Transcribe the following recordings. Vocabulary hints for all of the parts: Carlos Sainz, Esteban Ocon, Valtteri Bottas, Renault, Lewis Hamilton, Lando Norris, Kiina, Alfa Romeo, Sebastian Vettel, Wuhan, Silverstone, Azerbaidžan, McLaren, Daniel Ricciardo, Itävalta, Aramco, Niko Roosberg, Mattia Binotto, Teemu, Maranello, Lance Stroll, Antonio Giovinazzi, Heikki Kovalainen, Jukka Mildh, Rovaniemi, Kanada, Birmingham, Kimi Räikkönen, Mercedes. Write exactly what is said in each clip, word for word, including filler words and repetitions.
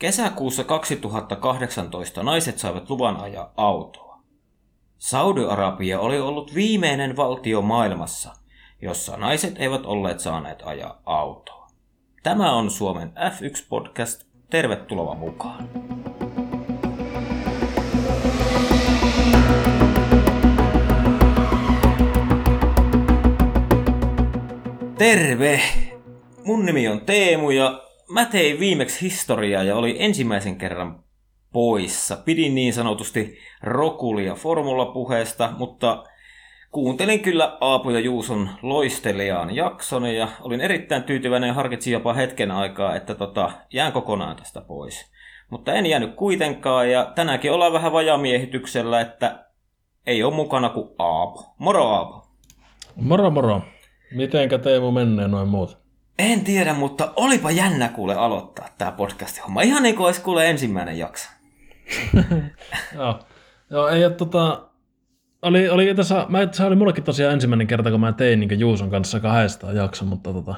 Kesäkuussa kaksituhattakahdeksantoista naiset saivat luvan ajaa autoa. Saudi-Arabia oli ollut viimeinen valtio maailmassa, jossa naiset eivät olleet saaneet ajaa autoa. Tämä on Suomen F yksi podcast. Tervetuloa mukaan! Terve! Mun nimi on Teemu ja mä tein viimeksi historiaa ja oli ensimmäisen kerran poissa. Pidin niin sanotusti rokulia formulapuheesta, mutta kuuntelin kyllä Aapo ja Juuson loisteliaan jaksoni ja olin erittäin tyytyväinen ja harkitsin jopa hetken aikaa, että tota, jään kokonaan tästä pois. Mutta en jäänyt kuitenkaan ja tänäänkin ollaan vähän vajamiehityksellä, että ei ole mukana kuin Aapo. Moro Aapo! Moro moro! Mitenkä Teemu menee noin muut? En tiedä, mutta olipa jännä kuule aloittaa tää podcast-homma. Ihan niin kuin olisi kuule ensimmäinen jakso. Joo. Joo, ei ole tota... Oli, oli tässä, mä, se oli mullekin tosiaan ensimmäinen kerta, kun mä tein niin Juuson kanssa kahdestaan jakson, mutta tota,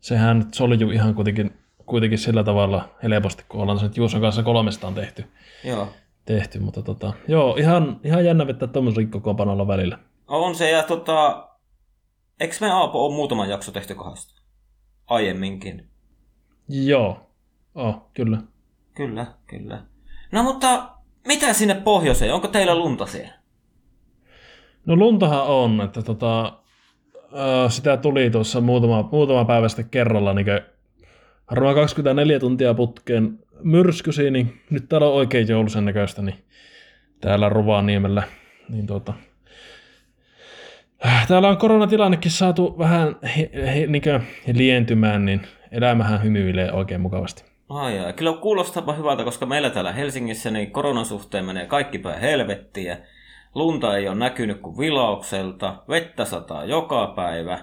sehän nyt soljuu ihan kuitenkin, kuitenkin sillä tavalla helposti, kun ollaan nyt Juuson kanssa kolmestaan tehty. Joo. Tehty, mutta tota, joo, ihan, ihan jännä vettää tuommoisen kokoonpanolla välillä. On se, ja tota, eikö me Aapo ole muutaman jakso tehty kahdestaan? Aiemminkin. Joo, oh, kyllä. Kyllä, kyllä. No mutta mitä sinne pohjoiseen? Onko teillä lunta siellä? No luntahan on, että tota, sitä tuli tuossa muutama, muutama päivä sitten kerralla, niin harmaa kaksikymmentäneljä tuntia putkeen myrskysi, niin nyt täällä on oikein joulusen näköistä, niin täällä Rovaniemellä, niin tuota, täällä on koronatilannekin saatu vähän he, he, niin lientymään, niin elämähän hymyilee oikein mukavasti. Ai ai, kyllä kuulostapa hyvältä, koska meillä täällä Helsingissä niin koronan suhteen menee kaikki päin helvettiin. Lunta ei ole näkynyt kuin vilaukselta, vettä sataa joka päivä,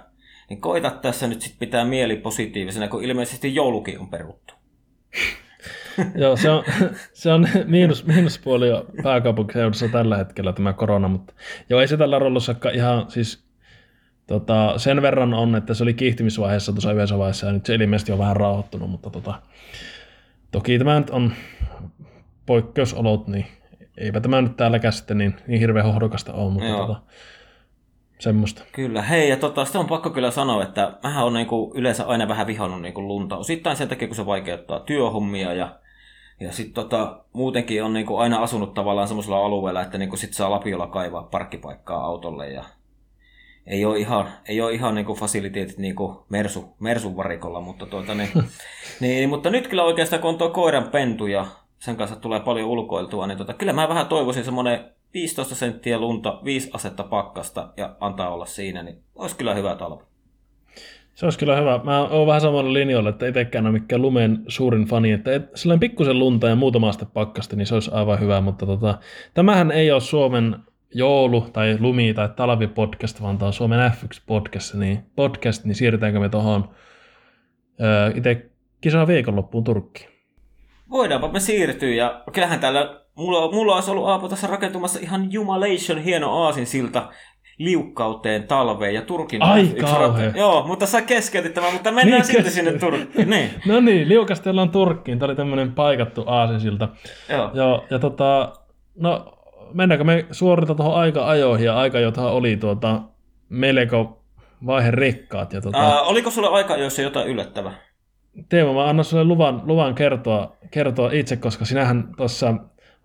niin koita tässä nyt sit pitää mieli positiivisena, kun ilmeisesti joulukin on peruttu. Joo, se on, se on miinus, miinuspuoli jo pääkaupunkiseudussa tällä hetkellä tämä korona, mutta joo, ei se tällä rollussakaan ihan siis tota, sen verran on, että se oli kiihtymisvaiheessa tuossa yhdessä vaiheessa ja nyt se ilmeisesti on vähän rauhoittunut, mutta tota, toki tämä nyt on poikkeusolot, niin eipä tämä nyt täälläkään sitten niin, niin hirveän hohdokasta ole, mutta tota, semmoista. Kyllä, hei, ja tota, sitä on pakko kyllä sanoa, että mähän on niinku yleensä aina vähän vihannut niinku lunta. Osittain sen takia, kun se vaikeuttaa työhommia, ja, ja sitten tota, muutenkin on niinku aina asunut tavallaan semmoisella alueella, että niinku sit saa lapiolla kaivaa parkkipaikkaa autolle, ja ei ole ihan, ei ole ihan niinku fasiliteetit niinku mersu, mersun varikolla, mutta, tuota, niin, niin, mutta nyt kyllä oikeastaan, kun on tuo koiran pentu ja sen kanssa tulee paljon ulkoiltua, niin tota, kyllä mä vähän toivoisin semmoinen viisitoista senttiä lunta, viisi asetta pakkasta ja antaa olla siinä, niin olisi kyllä hyvä talvi. Se olisi kyllä hyvä. Mä oon vähän samalla linjalla, että itsekään en ole mikään lumen suurin fani, että et, sellainen pikkusen lunta ja muutama aste pakkasta, niin se olisi aivan hyvä, mutta tota, tämähän ei ole Suomen joulu tai lumi tai talvi podcast, vaan tämä on Suomen F yksi podcast, niin, podcast, niin siirrytäänkö me tuohon itse kisaa viikonloppuun Turkkiin? Voidaanpa me siirtyä, ja kyllähän täällä, mulla, mulla olisi ollut Aapo tässä rakentumassa ihan jumalation hieno aasinsilta liukkauteen talveen ja Turkin... Ai kauhe! Joo, mutta sä keskeytit tämän, mutta mennään niin sitten sinne Turkkiin. Niin. No niin, liukastellaan Turkkiin. Tämä oli tämmöinen paikattu aasinsilta. Joo. Ja, ja tota, no mennäänkö me suorita tuohon aika-ajoihin, ja aika-ajoithan oli tuota, melko vaiherikkaat. Ja tota... Ää, oliko sulla aika-ajoissa jotain yllättävää? Teemu, mä annan sulle luvan, luvan kertoa, kertoa itse, koska sinähän tuossa,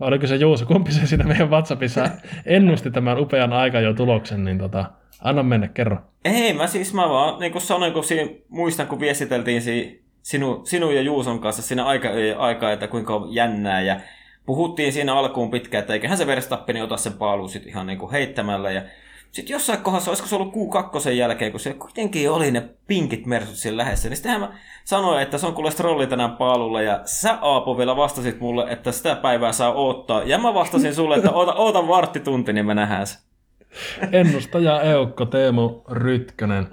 vai oliko se Juuso, kumpi se siinä meidän WhatsAppissa ennusti tämän upean aikaan jo tuloksen, niin tota, anna mennä, kerro. Ei, mä siis mä vaan, niin kuin sanoin, kun siinä, muistan, kun viestiteltiin si, sinu, sinun ja Juuson kanssa siinä aikaa, että kuinka on jännää, ja puhuttiin siinä alkuun pitkään, että eiköhän se Verstappeni ota sen paaluun sit ihan niin kuin heittämällä, ja sitten jossain kohdassa, olisiko se ollut Q kaksi jälkeen, kun se kuitenkin oli ne pinkit mersut siellä lähessä, niin sitähän mä sanoin, että se on kuule Strolli tänään paalulla, ja sä Aapo vielä vastasit mulle, että sitä päivää saa odottaa, ja mä vastasin sulle, että oota, oota varttitunti, niin me nähdään se. Ennustaja eukko Teemu Rytkönen.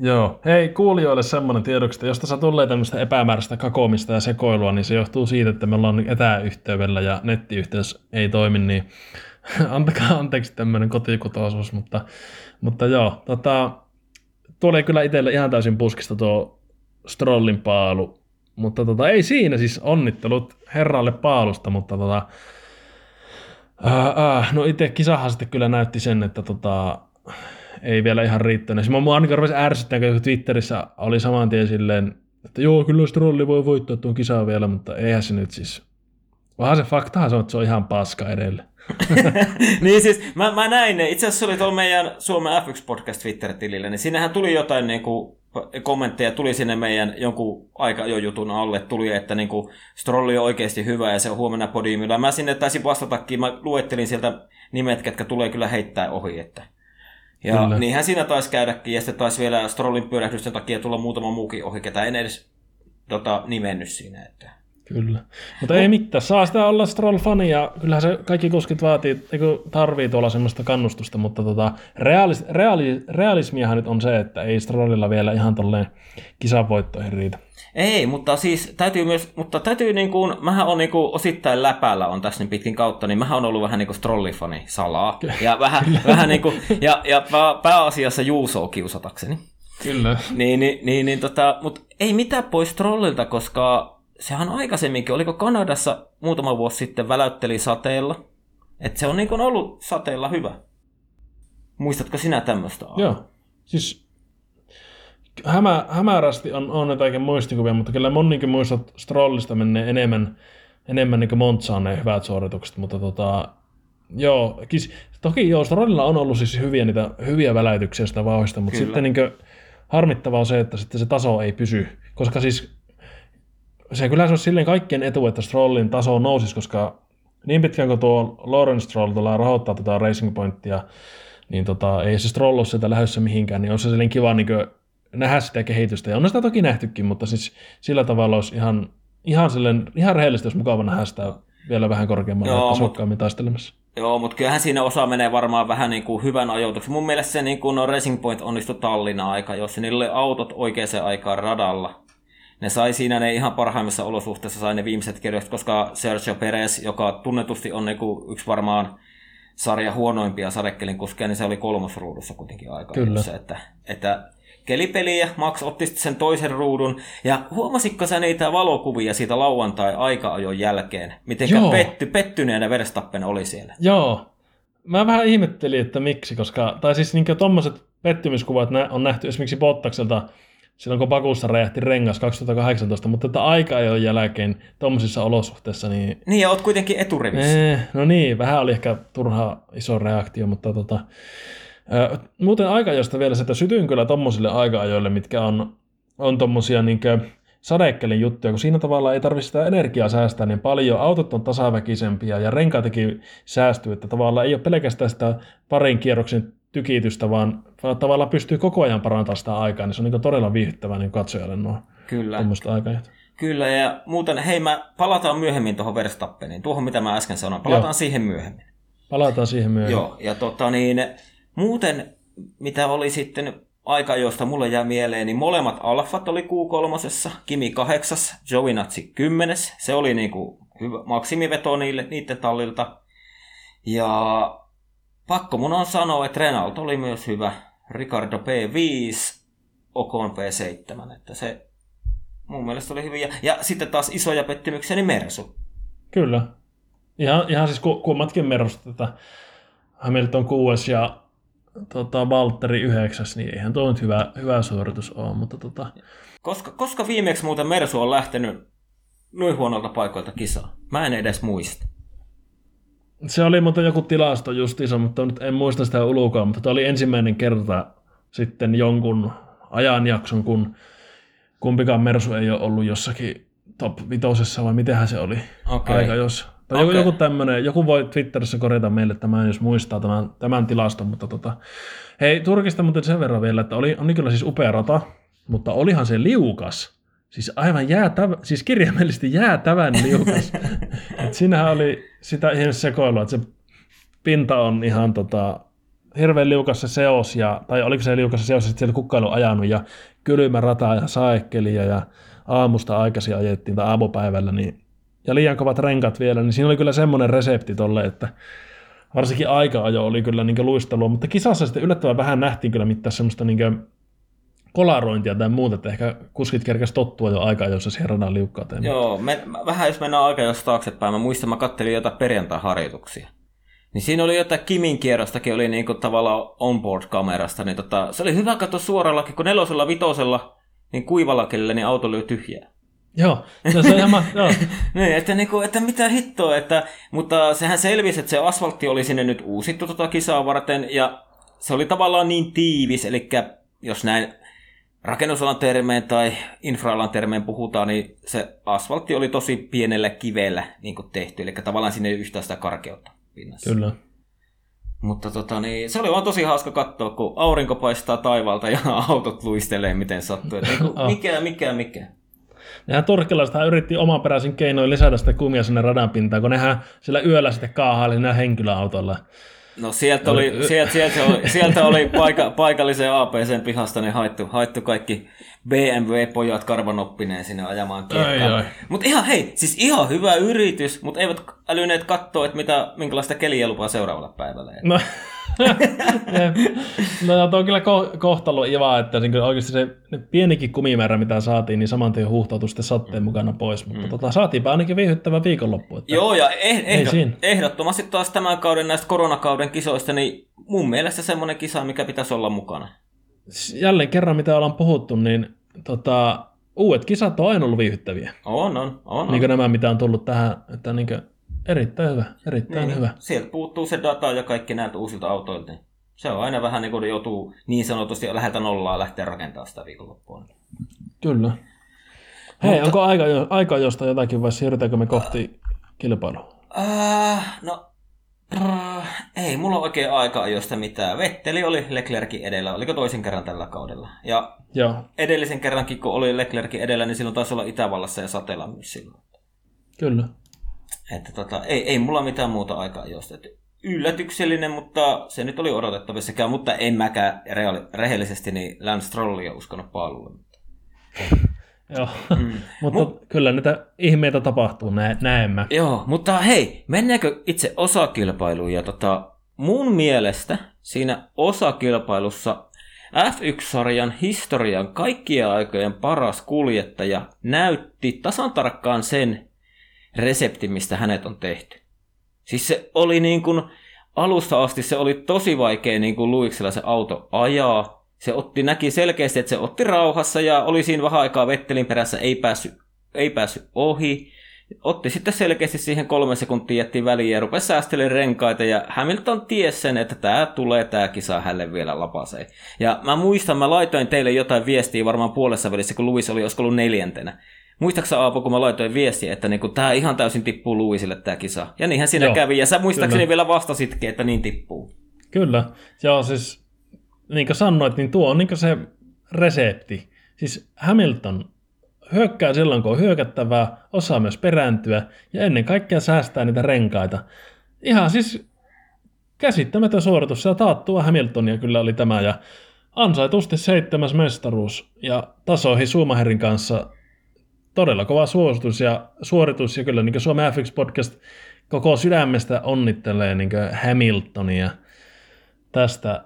Joo, hei kuulijoille semmoinen tiedoksi, että jos tässä tulee tämmöistä epämääräistä kakoomista ja sekoilua, niin se johtuu siitä, että me ollaan etäyhteydellä ja nettiyhteys ei toimi, niin antakaa anteeksi tämmöinen kotikutoisuus, mutta, mutta joo, tota, tuo oli kyllä itselle ihan täysin puskista tuo Strollin paalu, Mutta tota, ei siinä siis onnittelut herralle paalusta, mutta tota, ää, ää, no itse kisahan sitten kyllä näytti sen, että tota, ei vielä ihan riittänyt. Mä oon ainakin ruvasi ärsyttää, kun Twitterissä oli saman tien silleen, että joo, kyllä Strolli voi voittaa tuon kisaa vielä, mutta eihän se nyt siis. Vähän se faktahan se on, että se on ihan paska edelleen. Niin siis, mä, mä näin, itse asiassa se oli tuolla meidän Suomen F yksi podcast Twitter-tilillä, niin siinähän tuli jotain niin kuin, kommentteja, tuli sinne meidän jonkun aika jo jutun alle, tuli, että niin kuin, Strolli on oikeasti hyvä ja se on huomenna podiumilla. Mä sinne taisin vastatakin, mä luettelin sieltä nimet, ketkä tulee kyllä heittää ohi, että. Ja kyllä. Niinhän siinä taisi käydäkin, ja sitten taisi vielä Strollin pyörähdysten takia tulla muutama muukin ohi, ketä en edes tota, nimennyt siinä, että. Kyllä. Mutta ei mitään. Saa sitä olla Stroll-fani ja kyllähän se kaikki kuskit vaatii, tarvii tuolla semmoista kannustusta, mutta tota, realis, reali, realismiahan nyt on se, että ei Strollilla vielä ihan tolleen kisavoittoihin riitä. Ei, mutta siis täytyy myös, mutta täytyy niin kuin, mähän on niin kuin osittain läpäällä on tässä niin pitkin kautta, niin mähän on ollut vähän niin kuin Stroll-fani salaa ja vähän, vähän niin kuin, ja, ja pääasiassa Juusoa kiusatakseni. Kyllä. Niin, niin, niin, niin tota, mutta ei mitään pois Strollilta, koska sehän aikaisemminkin, oliko Kanadassa muutama vuosi sitten väläytteli sateella. Että se on niin kuin ollut sateella hyvä. Muistatko sinä tämmöistä? Joo, siis hämä, hämärästi on, on jotakin muistikuvia, mutta kyllä moninkin muistat Strollista menee enemmän, enemmän niin kuin Montsaan ne hyvät suoritukset. Mutta tota, joo, kis, toki joo, Strollilla on ollut siis hyviä, niitä, hyviä väläytyksiä sitä vauhista, mutta kyllä. Sitten niin kuin, harmittavaa on se, että sitten se taso ei pysy, koska siis se kyllä se olisi silleen kaikkien etu, että Strollin taso nousisi, koska niin pitkään kuin tuo Lawrence Stroll tulee rahoittaa tätä Racing Pointia, niin tota, ei se Stroll ole sieltä lähdössä mihinkään, niin olisi silleen kiva niin kuin nähdä sitä kehitystä. Ja on sitä toki nähtykin, mutta siis sillä tavalla olisi ihan, ihan, silleen, ihan rehellisesti olisi mukava nähdä sitä vielä vähän korkeammalla tasokkaammin taistelemassa. Joo, mutta kyllähän siinä osa menee varmaan vähän niin kuin hyvän ajoituksen. Mun mielestä se niin kuin no Racing Point onnistui Tallinna aika, jos niille autot oikeaan aikaan radalla. Ne sai siinä ne ihan parhaimmissa olosuhteissa sai ne viimeiset kerrokset, koska Sergio Perez, joka tunnetusti on niinku yksi varmaan sarja huonoimpia sadekelin kuskeja, niin se oli kolmosruudussa kuitenkin aika. Kyllä. Että, että kelipeliä, Max otti sen toisen ruudun, ja huomasitko sä niitä valokuvia siitä lauantai-aika-ajon jälkeen, mitenkä petty, pettyneenä Verstappen oli siellä? Joo. Mä vähän ihmettelin, että miksi, koska, tai siis niinkö tommoset pettymyskuvat on nähty esimerkiksi Bottakselta, silloin kun Bakussa räjähti rengas kaksituhattakahdeksantoista, mutta tätä aika-ajon jälkeen tuommoisissa olosuhteissa, niin. Niin, ja oot kuitenkin eturivissä. Nee, no niin, vähän oli ehkä turha iso reaktio, mutta tota. Ö, muuten aika-ajosta vielä se, että sytyin kyllä tuommoisille aika-ajoille, mitkä on, on tuommoisia niin sadekkelin juttuja, kun siinä tavalla ei tarvitse sitä energiaa säästää niin paljon, autot on tasaväkisempiä ja renkaitakin säästyy, että tavallaan ei ole pelkästään sitä parin kierroksen tykitystä, vaan tavallaan pystyy koko ajan parantamaan sitä aikaa, niin se on niin todella viihdyttävää niin katsojalle nuo tuommoista aikajat. Kyllä, ja muuten, hei, mä palataan myöhemmin tuohon Verstappeniin, tuohon mitä mä äsken sanoin, palataan Joo. siihen myöhemmin. Palataan siihen myöhemmin. Joo, ja tota niin, muuten, mitä oli sitten aika, josta mulle jää mieleen, niin molemmat alfat oli Q kolme, Kimi kahdeksan, Giovinazzi kymmenen, se oli niin kuin hyvä maksimiveto niille, niiden tallilta, ja pakko mun on sanoa, että Renault oli myös hyvä. Ricardo P viisi, Ocon P seitsemän, että se mun mielestä oli hyviä. Ja sitten taas isoja pettymyksiä, niin Mersu. Kyllä. Ihan, ihan siis ku, kummatkin Mersusta tätä. Hamilton kuudes ja tota, Valtteri yhdeksäs, niin eihän tuo nyt hyvä, hyvä suoritus ole. Mutta tota. koska, koska viimeksi muuten Mersu on lähtenyt noin huonolta paikoilta kisaa? Mä en edes muista. Se oli muuten joku tilasto justiinsa, mutta nyt en muista sitä ulkoa, mutta tämä oli ensimmäinen kerta sitten jonkun ajanjakson, kun kumpikaan Mersu ei ole ollut jossakin top vitosessa, vai mitenhän se oli okay. aika jos. Tai okay. joku tämmöinen, joku voi Twitterissä korjata meille tämän, jos muistaa tämän, tämän tilaston, mutta tota. Hei, Turkista muuten sen verran vielä, että oli, oli kyllä siis upea rata, mutta olihan se liukas. Siis aivan jäätävä, siis kirjaimellisesti jäätävän liukas. Et siinähän oli sitä ihan sekoilua, että se pinta on ihan tota, hirveän liukas se seos, ja, tai oliko se liukas se seos, että siellä kukkailu on ajanut, ja kylmä rata ja saekkelia, ja aamusta aikaisin ajettiin, tai aamupäivällä, niin, ja liian kovat renkat vielä, niin siinä oli kyllä semmoinen resepti tolle, että varsinkin aika-ajo oli kyllä niin kuin luistelua, mutta kisassa sitten yllättävän vähän nähtiin kyllä mitään semmoista niin kuin kolarointia tai muuta, että ehkä kuskit kerkäs tottua jo aikaa, jossa siihen radan liukkauteen. Joo, me, vähän jos mennään aikaa jos taaksepäin, mä muistan, mä kattelin jotain perjantai-harjoituksia. Niin siinä oli jotain Kimin kierrostakin, oli niinku tavallaan onboard-kamerasta, niin tota, se oli hyvä katsoa suorallakin, kun nelosella, vitosella, niin kuivalakille, niin auto oli tyhjää. Joo, no se on ihan joo. Niin, että, niinku, että mitä hittoa, että, mutta sehän selvisi, että se asfaltti oli sinne nyt uusittu tota kisaa varten, ja se oli tavallaan niin tiivis, eli jos näin rakennusalan termeen tai infraalan termeen puhutaan, niin se asfaltti oli tosi pienellä kivellä niin kuin tehty, eli tavallaan sinne ei yhtään sitä karkeutta pinnassa. Kyllä. Mutta tota, niin, se oli vaan tosi hauska katsoa, kun aurinko paistaa taivaalta ja autot luistelee, miten sattuu. Että, niin kuin, mikä, mikä, mikä. Nehän turkkilaisethan yritti omaperäisin keinoin lisätä sitä kumia sinne radan pintaan, kun nehän sillä yöllä sitten kaahaili näillä henkilöautoilla. No sieltä oli, sieltä, sieltä oli, sieltä oli paika, paikallisen A P C:n pihasta niin haittu, haittu kaikki B M W-pojat karvanoppineen sinne ajamaan kiekkaan. Mutta ihan hei, siis ihan hyvä yritys, mutta eivät älyneet katsoa, että mitä, minkälaista keliä lupaa seuraavalla päivällä. No, no tuo on kyllä ko- kohtalo ivaa, että oikeasti se pienikin kumimäärä, mitä saatiin, niin saman tien huuhtautui sitten satteen mukana pois. Mutta mm. tota, saatiinpä ainakin viihdyttävä viikonloppu. Että joo, ja eh- ehdot- ehdottomasti taas tämän kauden näistä koronakauden kisoista, niin mun mielestä semmoinen kisa, mikä pitäisi olla mukana. Jälleen kerran, mitä ollaan puhuttu, niin tota, uudet kisat on aina ollut viihdyttäviä. On, on, on. Niin kuin nämä, mitä on tullut tähän, että niin kuin erittäin hyvä, erittäin niin, hyvä. Sieltä puuttuu se data ja kaikki näiltä uusilta autoilta. Se on aina vähän niin kuin joutuu niin sanotusti läheltä nollaa lähteä rakentamaan sitä viikonloppua. Kyllä. Hei, mutta onko aika, aika josta jotakin vai siirrytäänkö me kohti äh, kilpailua? Äh, no, prr, ei mulla ole oikein aikaa josta mitään. Vetteli oli Leclercin edellä, oliko toisen kerran tällä kaudella. Ja joo, edellisen kerrankin kun oli Leclercin edellä, niin silloin taisi olla Itävallassa ja sateella myös silloin. Kyllä. Että tota, ei, ei mulla mitään muuta aikaa josta. Yllätyksellinen, mutta se nyt oli odotettavissakaan, mutta en mäkään reaali, rehellisesti niin Lance Strollia uskonut paalulle. Joo, mm. mutta Mut, kyllä näitä ihmeitä tapahtuu, nä- näemmä. Joo, mutta hei, mennäänkö itse osakilpailuun? Ja tota, mun mielestä siinä osakilpailussa F yksi -sarjan historian kaikkien aikojen paras kuljettaja näytti tasan tarkkaan sen resepti, mistä hänet on tehty. Siis se oli niin kuin alusta asti se oli tosi vaikea niin kuin Luiksella se auto ajaa. Se otti, näki selkeästi, että se otti rauhassa ja oli siinä vähän aikaa Vettelin perässä, ei päässyt ei päässy ohi. Otti sitten selkeästi siihen kolme sekuntia jätti väliin ja rupesi säästelemään renkaita ja Hamilton tiesi sen, että tämä tulee, tämä kisa hälle vielä lapaseen. Ja mä muistan, mä laitoin teille jotain viestiä varmaan puolessa välissä, kun Lewis oli joskus ollut neljäntenä. Muistaaksä Aapo, kun mä laitoin viestiä, että niinku, tämä ihan täysin tippuu Lewisille tämä kisa. Ja niinhän siinä joo, kävi. Ja sä muistaakseni kyllä vielä vastasitkin, että niin tippuu. Kyllä. Joo, siis niin kuin sanoit, niin tuo on niin kuin se resepti. Siis Hamilton hyökkää silloin, kun on hyökättävää, osaa myös perääntyä ja ennen kaikkea säästää niitä renkaita. Ihan siis käsittämätön suoritus. Se taattua Hamiltonia kyllä oli tämä. Ja ansaitusti seitsemäs mestaruus ja tasoihin Schumacherin kanssa todella kova suositus ja suoritus, ja kyllä niin Suomen F yksi -podcast koko sydämestä onnittelee niin Hamiltonia tästä,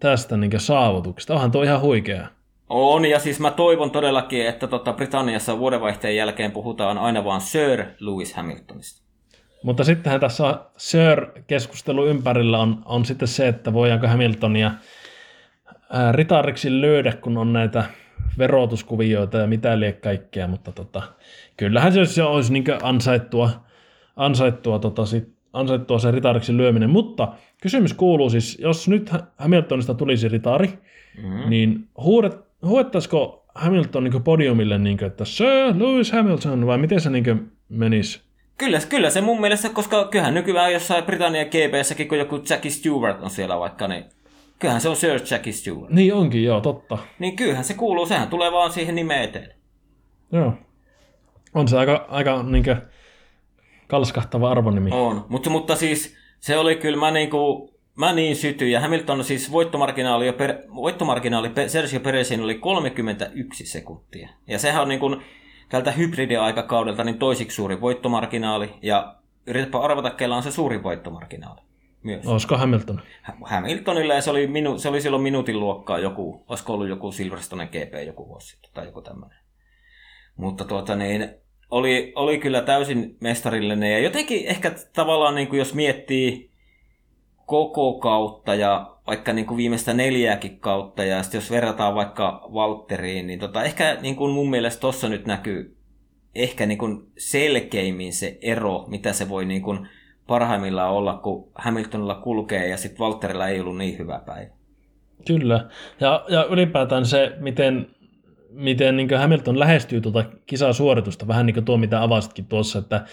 tästä niin saavutuksesta. Onhan tuo ihan huikeaa. On, ja siis mä toivon todellakin, että tota Britanniassa vuodenvaihteen jälkeen puhutaan aina vaan Sir Lewis Hamiltonista. Mutta sittenhän tässä Sir-keskustelu ympärillä on, on sitten se, että voidaanko Hamiltonia ää, ritariksi löydä, kun on näitä verotuskuvioita ja mitä liian kaikkea, mutta tota, kyllähän se olisi niin ansaittua, ansaittua, tota, sit, ansaittua se ritariksi lyöminen, mutta kysymys kuuluu siis, jos nyt Hamiltonista tulisi ritari, mm-hmm. niin huudet, huudettaisiko Hamilton niin podiumille, niin, että Sir Lewis Hamilton, vai miten se niin menisi? Kyllä, kyllä se mun mielestä, koska kyllähän nykyään jossain Britannian G P:ssäkin, kun joku Jackie Stewart on siellä vaikka, niin kyllähän se on Sir Jackie Stewart. Niin onkin, joo, totta. Niin kyllähän se kuuluu, sehän tulee vaan siihen nimeen eteen. Joo. On se aika, aika niinkö kalskahtava arvonimi. On, mutta, mutta siis se oli kyllä, mä, niinku, mä niin sytyin. Ja Hamilton siis voittomarginaali, ja per, voittomarginaali Sergio Perezin oli kolmekymmentäyksi sekuntia. Ja sehän on niinku tältä hybridiaikakaudelta niin toisiksi suuri voittomarginaali. Ja yritäpä arvata, kellä on se suuri voittomarginaali. Myös. Olisiko Hamilton? Hamiltonilla, ja se oli, minu, se oli silloin minuutin luokkaa joku, olisiko ollut joku Silverstone G P joku vuosi sitten, tai joku tämmöinen. Mutta tuota niin, oli, oli kyllä täysin mestarillinen, ja jotenkin ehkä tavallaan, niin kuin jos miettii koko kautta, ja vaikka niin kuin viimeistä neljääkin kautta, ja sitten jos verrataan vaikka Valtteriin, niin tota, ehkä niin kuin mun mielestä tuossa nyt näkyy ehkä niin kuin selkeimmin se ero, mitä se voi niin kuin parhaimmillaan olla, kun Hamiltonilla kulkee ja sitten Valtterilla ei ollut niin hyvä päivä. Kyllä. Ja, ja ylipäätään se, miten, miten niin kuin Hamilton lähestyy tuota kisasuoritusta, vähän niin kuin tuo, mitä avasitkin tuossa, että,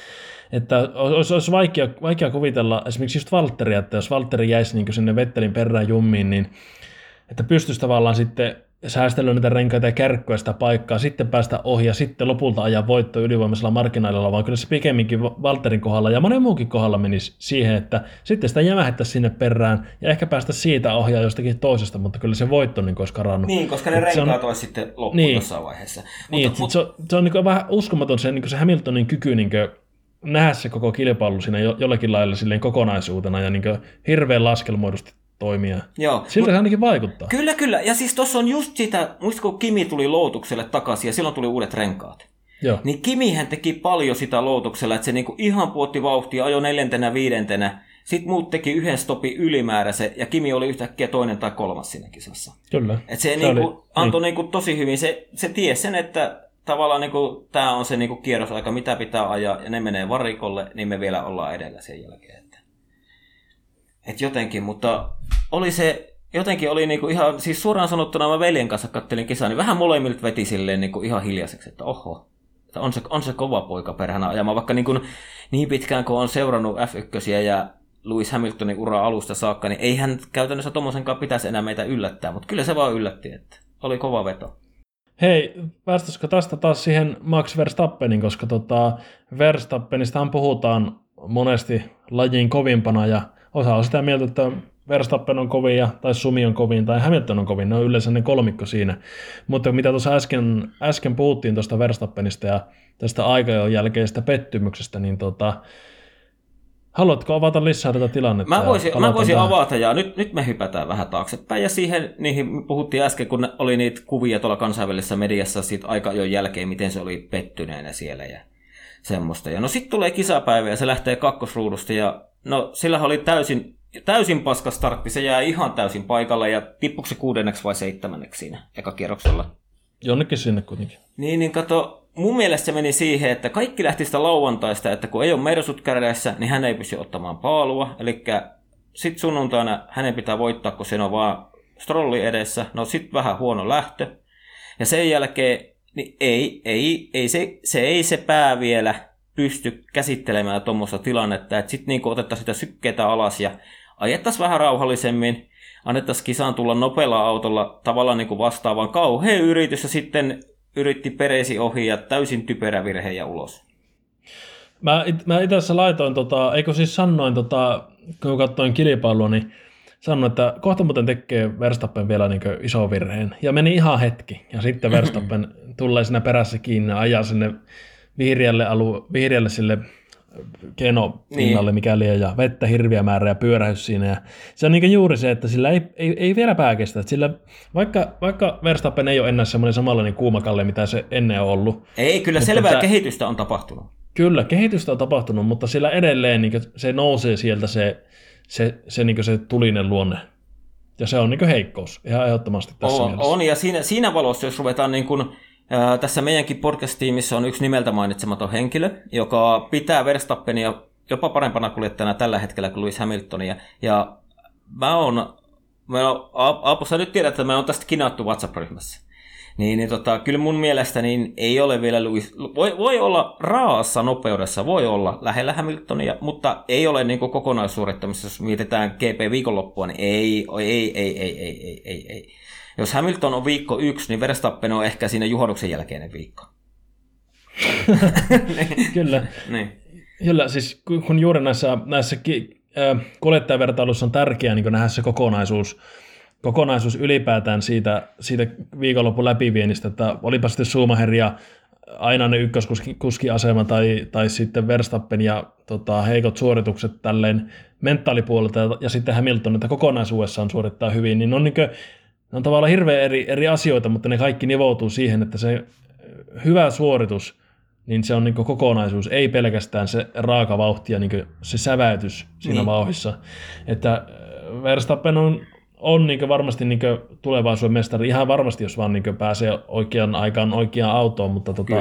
että olisi, olisi vaikea, vaikea kuvitella esimerkiksi just Valtteria, että jos Valtteri jäisi niin kuin sinne Vettelin perään jummiin, niin että pystyisi tavallaan sitten säästellä niitä renkaita ja kärkkyä sitä paikkaa, sitten päästä ohi ja sitten lopulta ajaa voittoa ylivoimaisella markkinailla, vaan kyllä se pikemminkin Valtterin kohdalla ja monen muunkin kohdalla menisi siihen, että sitten sitä jämähdettäisiin sinne perään ja ehkä päästä siitä ohjaa jostakin toisesta, mutta kyllä se voitto niin olisi karannut. Niin, koska ne et renkaat olisi sitten loppuun niin, tuossa vaiheessa. Niin, mutta, mut... se on, se on niin vähän uskomaton se, niin se Hamiltonin kyky niin nähdä se koko kilpailu siinä jo, jollakin lailla silleen kokonaisuutena ja niin hirveän laskelmoidusti toimia. Joo, siltä se ainakin vaikuttaa. Kyllä, kyllä. Ja siis tuossa on just sitä, muistatko Kimi tuli lootukselle takaisin ja silloin tuli uudet renkaat. Joo. Niin Kimihän teki paljon sitä lootuksella, että se niinku ihan puotti vauhtia, ajoi neljäntenä, viidentenä. Sitten muut teki yhden stopin ylimääräisen ja Kimi oli yhtäkkiä toinen tai kolmas siinä kisassa. Kyllä. Et se, se niinku, oli, antoi niin. niinku tosi hyvin. Se, se tiesi sen, että tavallaan niinku, tämä on se niinku kierrosaika, mitä pitää ajaa ja ne menee varikolle, niin me vielä ollaan edellä sen jälkeen. Et jotenkin, mutta oli se, jotenkin oli niinku ihan, siis suoraan sanottuna mä veljen kanssa kattelin kisaa, niin vähän molemmilta veti silleen niinku ihan hiljaiseksi, että oho, että on se, on se kova poika perhänä ajamaan, vaikka niin, kuin, niin pitkään kun on seurannut F yksi ja Lewis Hamiltonin uraa alusta saakka, niin eihän käytännössä tommosenkaan pitäisi enää meitä yllättää, mutta kyllä se vaan yllätti, että oli kova veto. Hei, päästäisikö tästä taas siihen Max Verstappenin, koska tota Verstappenistahan puhutaan monesti lajin kovimpana ja osa on sitä mieltä, että Verstappen on kovin, ja, tai Sumi on kovin, tai Hamilton on kovin. Ne on yleensä ne kolmikko siinä. Mutta mitä tuossa äsken, äsken puhuttiin tuosta Verstappenista ja tästä aikajon jälkeisestä pettymyksestä, niin tota, haluatko avata lisää tätä tilannetta? Mä voisin, mä voisin avata, ja nyt, nyt me hypätään vähän taaksepäin. Ja siihen, niihin puhuttiin äsken, kun oli niitä kuvia tuolla kansainvälisessä mediassa siitä aikajon jälkeen, miten se oli pettyneenä siellä ja semmoista. Ja no sitten tulee kisapäivä, ja se lähtee kakkosruudusta, ja no sillähän oli täysin, täysin paska startti, se jää ihan täysin paikalle ja tippuksi kuudenneksi vai seitsemänneksi siinä ekakierroksella. Jonnekin sinne kuitenkin. Niin, niin kato, mun mielestä se meni siihen, että kaikki lähti sitä lauantaista, että kun ei ole mersut kädessä, niin hän ei pysty ottamaan paalua. Eli sitten sunnuntaina hänen pitää voittaa, kun siinä on vaan Strolli edessä. No sitten vähän huono lähtö. Ja sen jälkeen niin ei, ei, ei, se, se ei se pää vielä pysty käsittelemään tuommoista tilannetta, että sitten niinku otettaisiin sitä sykkeitä alas ja ajettaisiin vähän rauhallisemmin, annettaisiin kisaan tulla nopealla autolla tavallaan niinku vastaavaan kauhean yritys ja sitten yritti Perezin ohi ja täysin typerä virhe ja ulos. Mä, it, mä itse asiassa laitoin, tota, eikö siis sanoin, tota, kun katsoin kilpailua, niin sanoin, että kohta muuten tekee Verstappen vielä niin kuin iso virheen ja meni ihan hetki ja sitten Verstappen tulee siinä perässä kiinni ja ajaa sinne vihreälle alu vihreälle sille kenopinnalle niin. Mikäli ja vettä hirviä määrä ja pyörähys siinä ja se on niin juuri se, että sillä ei, ei, ei vielä pää kestä, sillä vaikka, vaikka Verstappen ei ole enää semmoinen samanlainen kuumakalle, mitä se ennen on ollut. Ei, kyllä selvää tämä, kehitystä on tapahtunut. Kyllä, kehitystä on tapahtunut, mutta sillä edelleen niin se nousee sieltä se, se, se, niin se tulinen luonne. Ja se on niin heikkous ihan ehdottomasti tässä on, mielessä. On, ja siinä, siinä valossa, jos ruvetaan niin kuin tässä meidänkin podcast-tiimissä on yksi nimeltä mainitsematon henkilö, joka pitää Verstappenia jopa parempana kuljettajana tällä hetkellä kuin Lewis Hamiltonia. Ja mä oon, mä oon Aapo, sä nyt tiedät, että mä oon tästä kinattu WhatsApp-ryhmässä. Niin, niin tota, kyllä mun mielestä niin ei ole vielä Lewis, voi, voi olla raassa nopeudessa, voi olla lähellä Hamiltonia, mutta ei ole niin kuin kokonaissuorittamista, jos mietitään G P-viikonloppua, niin ei, ei, ei, ei, ei, ei, ei, ei. Jos Hamilton on viikko yksi, niin Verstappen on ehkä siinä juhannuksen jälkeinen viikko. Kyllä. Niin. Kyllä, siis kun juuri näissä, näissä äh, kuljettajavertailuissa on tärkeää niin nähdä se kokonaisuus, kokonaisuus ylipäätään siitä, siitä viikonlopun läpiviennistä, että olipa sitten Schumacher ja aina ne ykköskuskiasema tai, tai sitten Verstappen ja tota, heikot suoritukset tälleen mentaalipuolelta ja, ja sitten Hamilton, että kokonaisuudessaan suorittaa hyvin, niin ne on, niin kuin, ne on tavallaan hirveän eri, eri asioita, mutta ne kaikki nivoutuu siihen, että se hyvä suoritus, niin se on niin kuin kokonaisuus, ei pelkästään se raaka vauhti ja niin kuin se säväytys siinä niin. vauhissa. Että Verstappen on, on niin kuin varmasti niin kuin tulevaisuuden mestari, ihan varmasti, jos vaan niin kuin pääsee oikeaan aikaan oikeaan autoon, mutta tota,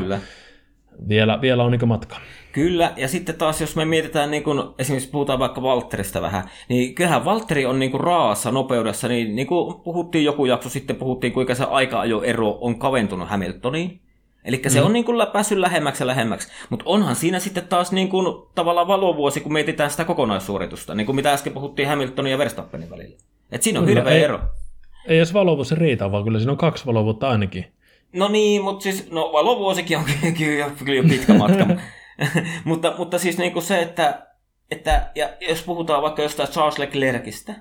vielä, vielä on niin kuin matka. Kyllä, ja sitten taas jos me mietitään, niin kun, esimerkiksi puhutaan vaikka Valtterista vähän, niin kyllähän Valtteri on niin kun raassa nopeudessa, niin, niin kuin puhuttiin joku jakso sitten, puhuttiin kuinka se aika-ajoero on kaventunut Hamiltoniin. Eli se mm. on niin kuin päässyt lähemmäksi ja lähemmäksi, mutta onhan siinä sitten taas niin kuin tavallaan valovuosi, kun mietitään sitä kokonaissuoritusta, niin kuin mitä äsken puhuttiin Hamiltonin ja Verstappenin välillä. Että siinä on kyllä, hirveä ei, ero. Ei edes valovuosi riitä, vaan kyllä siinä on kaksi valovuotta ainakin. No niin, mutta siis no, valovuosikin on kyllä jo pitkä matka. mutta, mutta siis niin kuin se, että, että ja jos puhutaan vaikka jostain Charles Leclercistä,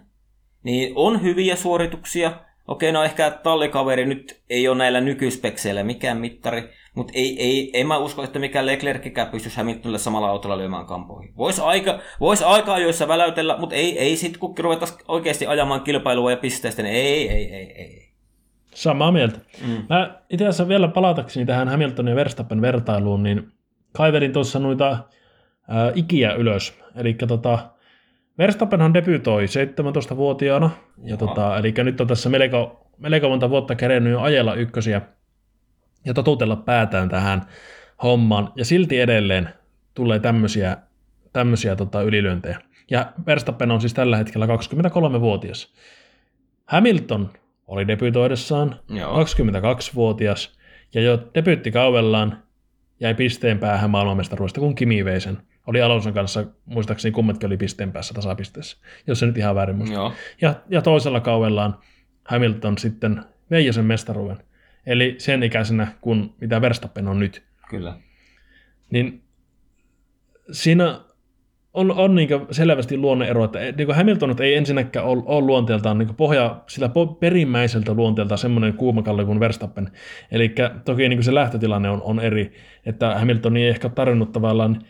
niin on hyviä suorituksia. Okei, no ehkä tallikaveri nyt ei ole näillä nykyispekseillä mikään mittari, mutta ei, ei, en mä usko, että mikään Leclercikään pystyisi Hamiltonille samalla autolla lyömään kampoihin. Voisi aika, vois aikaa joissa väläytellä, mutta ei, ei sitten kun ruvettaisiin oikeasti ajamaan kilpailua ja pisteistä, niin ei, ei, ei, ei. Samaa mieltä. Mm. Mä itse asiassa vielä palatakseni tähän Hamiltonin ja Verstappen vertailuun, niin kaiverin tuossa noita äh, ikiä ylös, eli tota... Verstappenhan debyytoi seitsemäntoistavuotiaana, ja tota, eli nyt on tässä melko, melko monta vuotta kerennyt jo ajella ykkösiä ja totutella päätään tähän hommaan, ja silti edelleen tulee tämmöisiä, tämmöisiä tota, ylilyöntejä. Ja Verstappen on siis tällä hetkellä kaksikymmentäkolmevuotias. Hamilton oli debyytoidessaan kaksikymmentäkaksivuotias, ja jo debyyttikaudellaan jäi pisteen päähän maailmanmestaruudesta, kun Kimi vei sen. Oli Alonson kanssa, muistaakseni kummatkin oli pisteen päässä tasapisteessä, jos se nyt ihan väärin muista. Ja, ja toisella kaudellaan Hamilton sitten vei sen mestaruuden. Eli sen ikäisenä, kun mitä Verstappen on nyt. Kyllä. Niin siinä on, on niin selvästi luonneero, että niin Hamilton ei ensinnäkään ole, ole luonteeltaan niin pohja, sillä perimmäiseltä luonteeltaan semmoinen kuumakalli kuin Verstappen. Eli toki niin se lähtötilanne on, on eri, että Hamilton ei ehkä tarvinnut tavallaan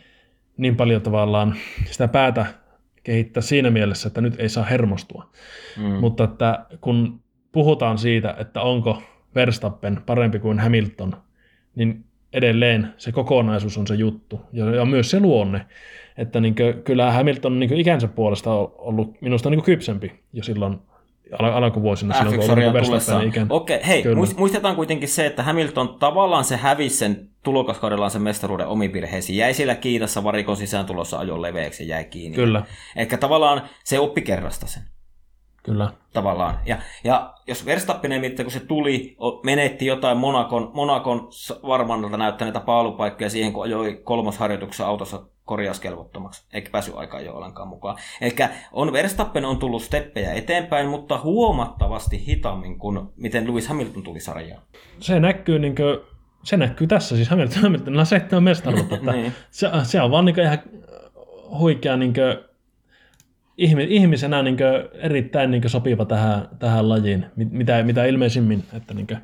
niin paljon tavallaan sitä päätä kehittää siinä mielessä, että nyt ei saa hermostua. Mm. Mutta että kun puhutaan siitä, että onko Verstappen parempi kuin Hamilton, niin edelleen se kokonaisuus on se juttu ja myös se luonne. Että niin kuin, kyllä Hamilton on niin kuin ikänsä puolesta ollut minusta niin kuin kypsempi jo silloin alkuvuosina. Silloin, kun on Verstappen ikään. Okei, hei, kyllä. Muistetaan kuitenkin se, että Hamilton tavallaan se hävisi sen tulokaskaudellaan sen mestaruuden omiin virheisiin. Jäi siellä Kiinassa varikon sisään tulossa ajon leveäksi ja jäi kiinni. Kyllä. Eli tavallaan se oppi kerrasta sen. Kyllä. Tavallaan. Ja, ja jos Verstappinen mitään, kun se tuli, menetti jotain Monakon, Monakon varmannalta näyttäneitä paalupaikkoja siihen, kun ajoi kolmosharjoituksen autossa korjauskelvottomaksi, eikä päässyt aikaan jo ollenkaan mukaan. Eli on Verstappen on tullut steppejä eteenpäin, mutta huomattavasti hitaammin kuin miten Lewis Hamilton tuli sarjaan. Se näkyy niin kuin, se näkyy tässä, siis Hamilton, Hamiltonilla on seitsemän mestaruutta. Niin. se, se on vaan niin kuin ihan huikea niin kuin ihmisenä niin kuin erittäin niin kuin sopiva tähän, tähän lajiin, mitä, mitä ilmeisimmin, että niin kuin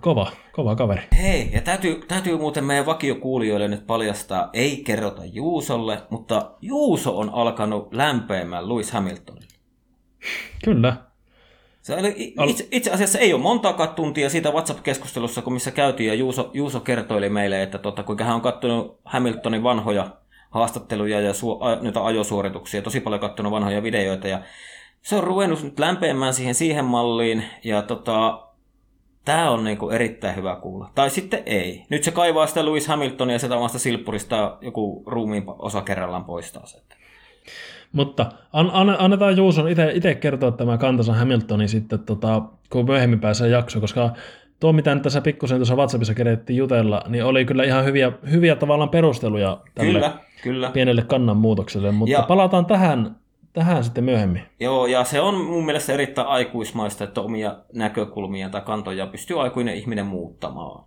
Kova, kova kaveri. Hei, ja täytyy, täytyy muuten meidän vakiokuulijoille nyt paljastaa, ei kerrota Juusolle, mutta Juuso on alkanut lämpeämään Lewis Hamiltonille. Kyllä. Se oli, itse, itse asiassa ei ole montaakaan tuntia siitä WhatsApp-keskustelussa, kun missä käytiin, ja Juuso, Juuso kertoili meille, että tota, kuinka hän on katsonut Hamiltonin vanhoja haastatteluja ja suo, a, noita ajosuorituksia, tosi paljon katsonut vanhoja videoita, ja se on ruvennut nyt lämpeämään siihen siihen malliin, ja tota... Tämä on niinku erittäin hyvä kuulla. Tai sitten ei. Nyt se kaivaa sitä Lewis Hamiltonia ja sitä omasta silppurista joku ruumiin osa kerrallaan poistaa sen. Mutta an, an, annetaan Juuson itse kertoa tämä kantansa Hamiltonin sitten, tota, kun myöhemmin pääsee jaksoon, koska tuo, mitä nyt tässä pikkusen tuossa WhatsAppissa kerettiin jutella, niin oli kyllä ihan hyviä, hyviä tavallaan perusteluja tälle kyllä, kyllä. pienelle kannanmuutokselle. Mutta ja palataan tähän. Tähän sitten myöhemmin. Joo, ja se on mun mielestä erittäin aikuismaista, että omia näkökulmia tai kantoja pystyy aikuinen ihminen muuttamaan.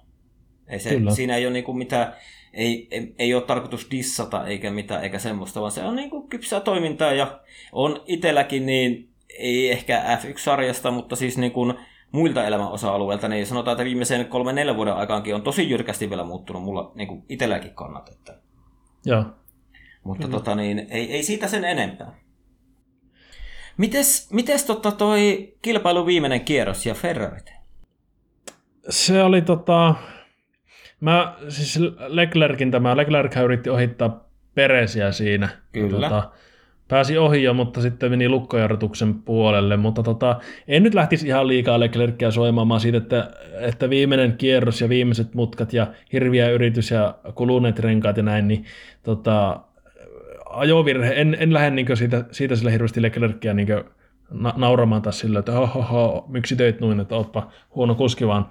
Ei se, siinä ei ole, niinku mitään, ei, ei, ei ole tarkoitus dissata eikä mitään, eikä semmoista, vaan se on niinku kypsää toimintaa ja on itselläkin, niin ei ehkä F yksi -sarjasta, mutta siis niin kuin muilta elämän osa-alueilta, niin sanotaan, että viimeisen kolmen neljän vuoden aikaankin on tosi jyrkästi vielä muuttunut mulla niin itselläkin kannat. Että. Joo. Mutta tota, niin, ei, ei siitä sen enempää. Mites, mites tota toi kilpailun viimeinen kierros ja Ferrarit? Se oli tota... Mä, siis Leclercin tämä, Leclerc yritti ohittaa Perezia siinä. Kyllä. Tota, pääsi ohi jo, mutta sitten meni lukkojarrutuksen puolelle. Mutta tota, en nyt lähtisi ihan liikaa Leclercia soimaan siitä, että, että viimeinen kierros ja viimeiset mutkat ja hirviä yritys ja kuluneet renkaat ja näin, niin tota, ajovirhe. En, en lähde niin siitä, siitä sille hirveästi Leclercia niin na- nauramaan taas sillä, että hohoho, miksi teit noin, että ootpa huono kuski vaan.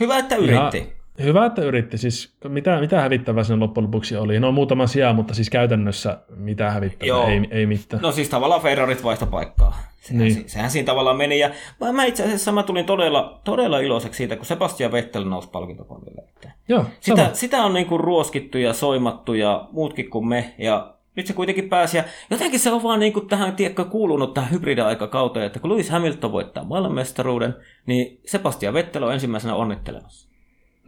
Hyvä, että yritti. Ja, Hyvä, että yritti. Siis mitä, mitä hävittävää sen loppujen lopuksi oli? No muutama sijaa, mutta siis käytännössä mitä hävittävää, ei, ei mitään. No siis tavallaan Ferrarit vaihto paikkaa. Sehän, niin. sehän siinä tavallaan meni. Ja mä itse asiassa mä tulin todella, todella iloiseksi siitä, kun Sebastian Vettel nousi palkintopallille. Joo, sitä, sitä on niinku ruoskittu ja soimattu ja muutkin kuin me. Ja nyt se kuitenkin pääsi. Ja jotenkin se on vaan niinku tähän tiekka kuulunut tähän hybridiaikakauteen, että kun Lewis Hamilton voittaa maailmanmestaruuden, niin Sebastian Vettel on ensimmäisenä onnittelemassa.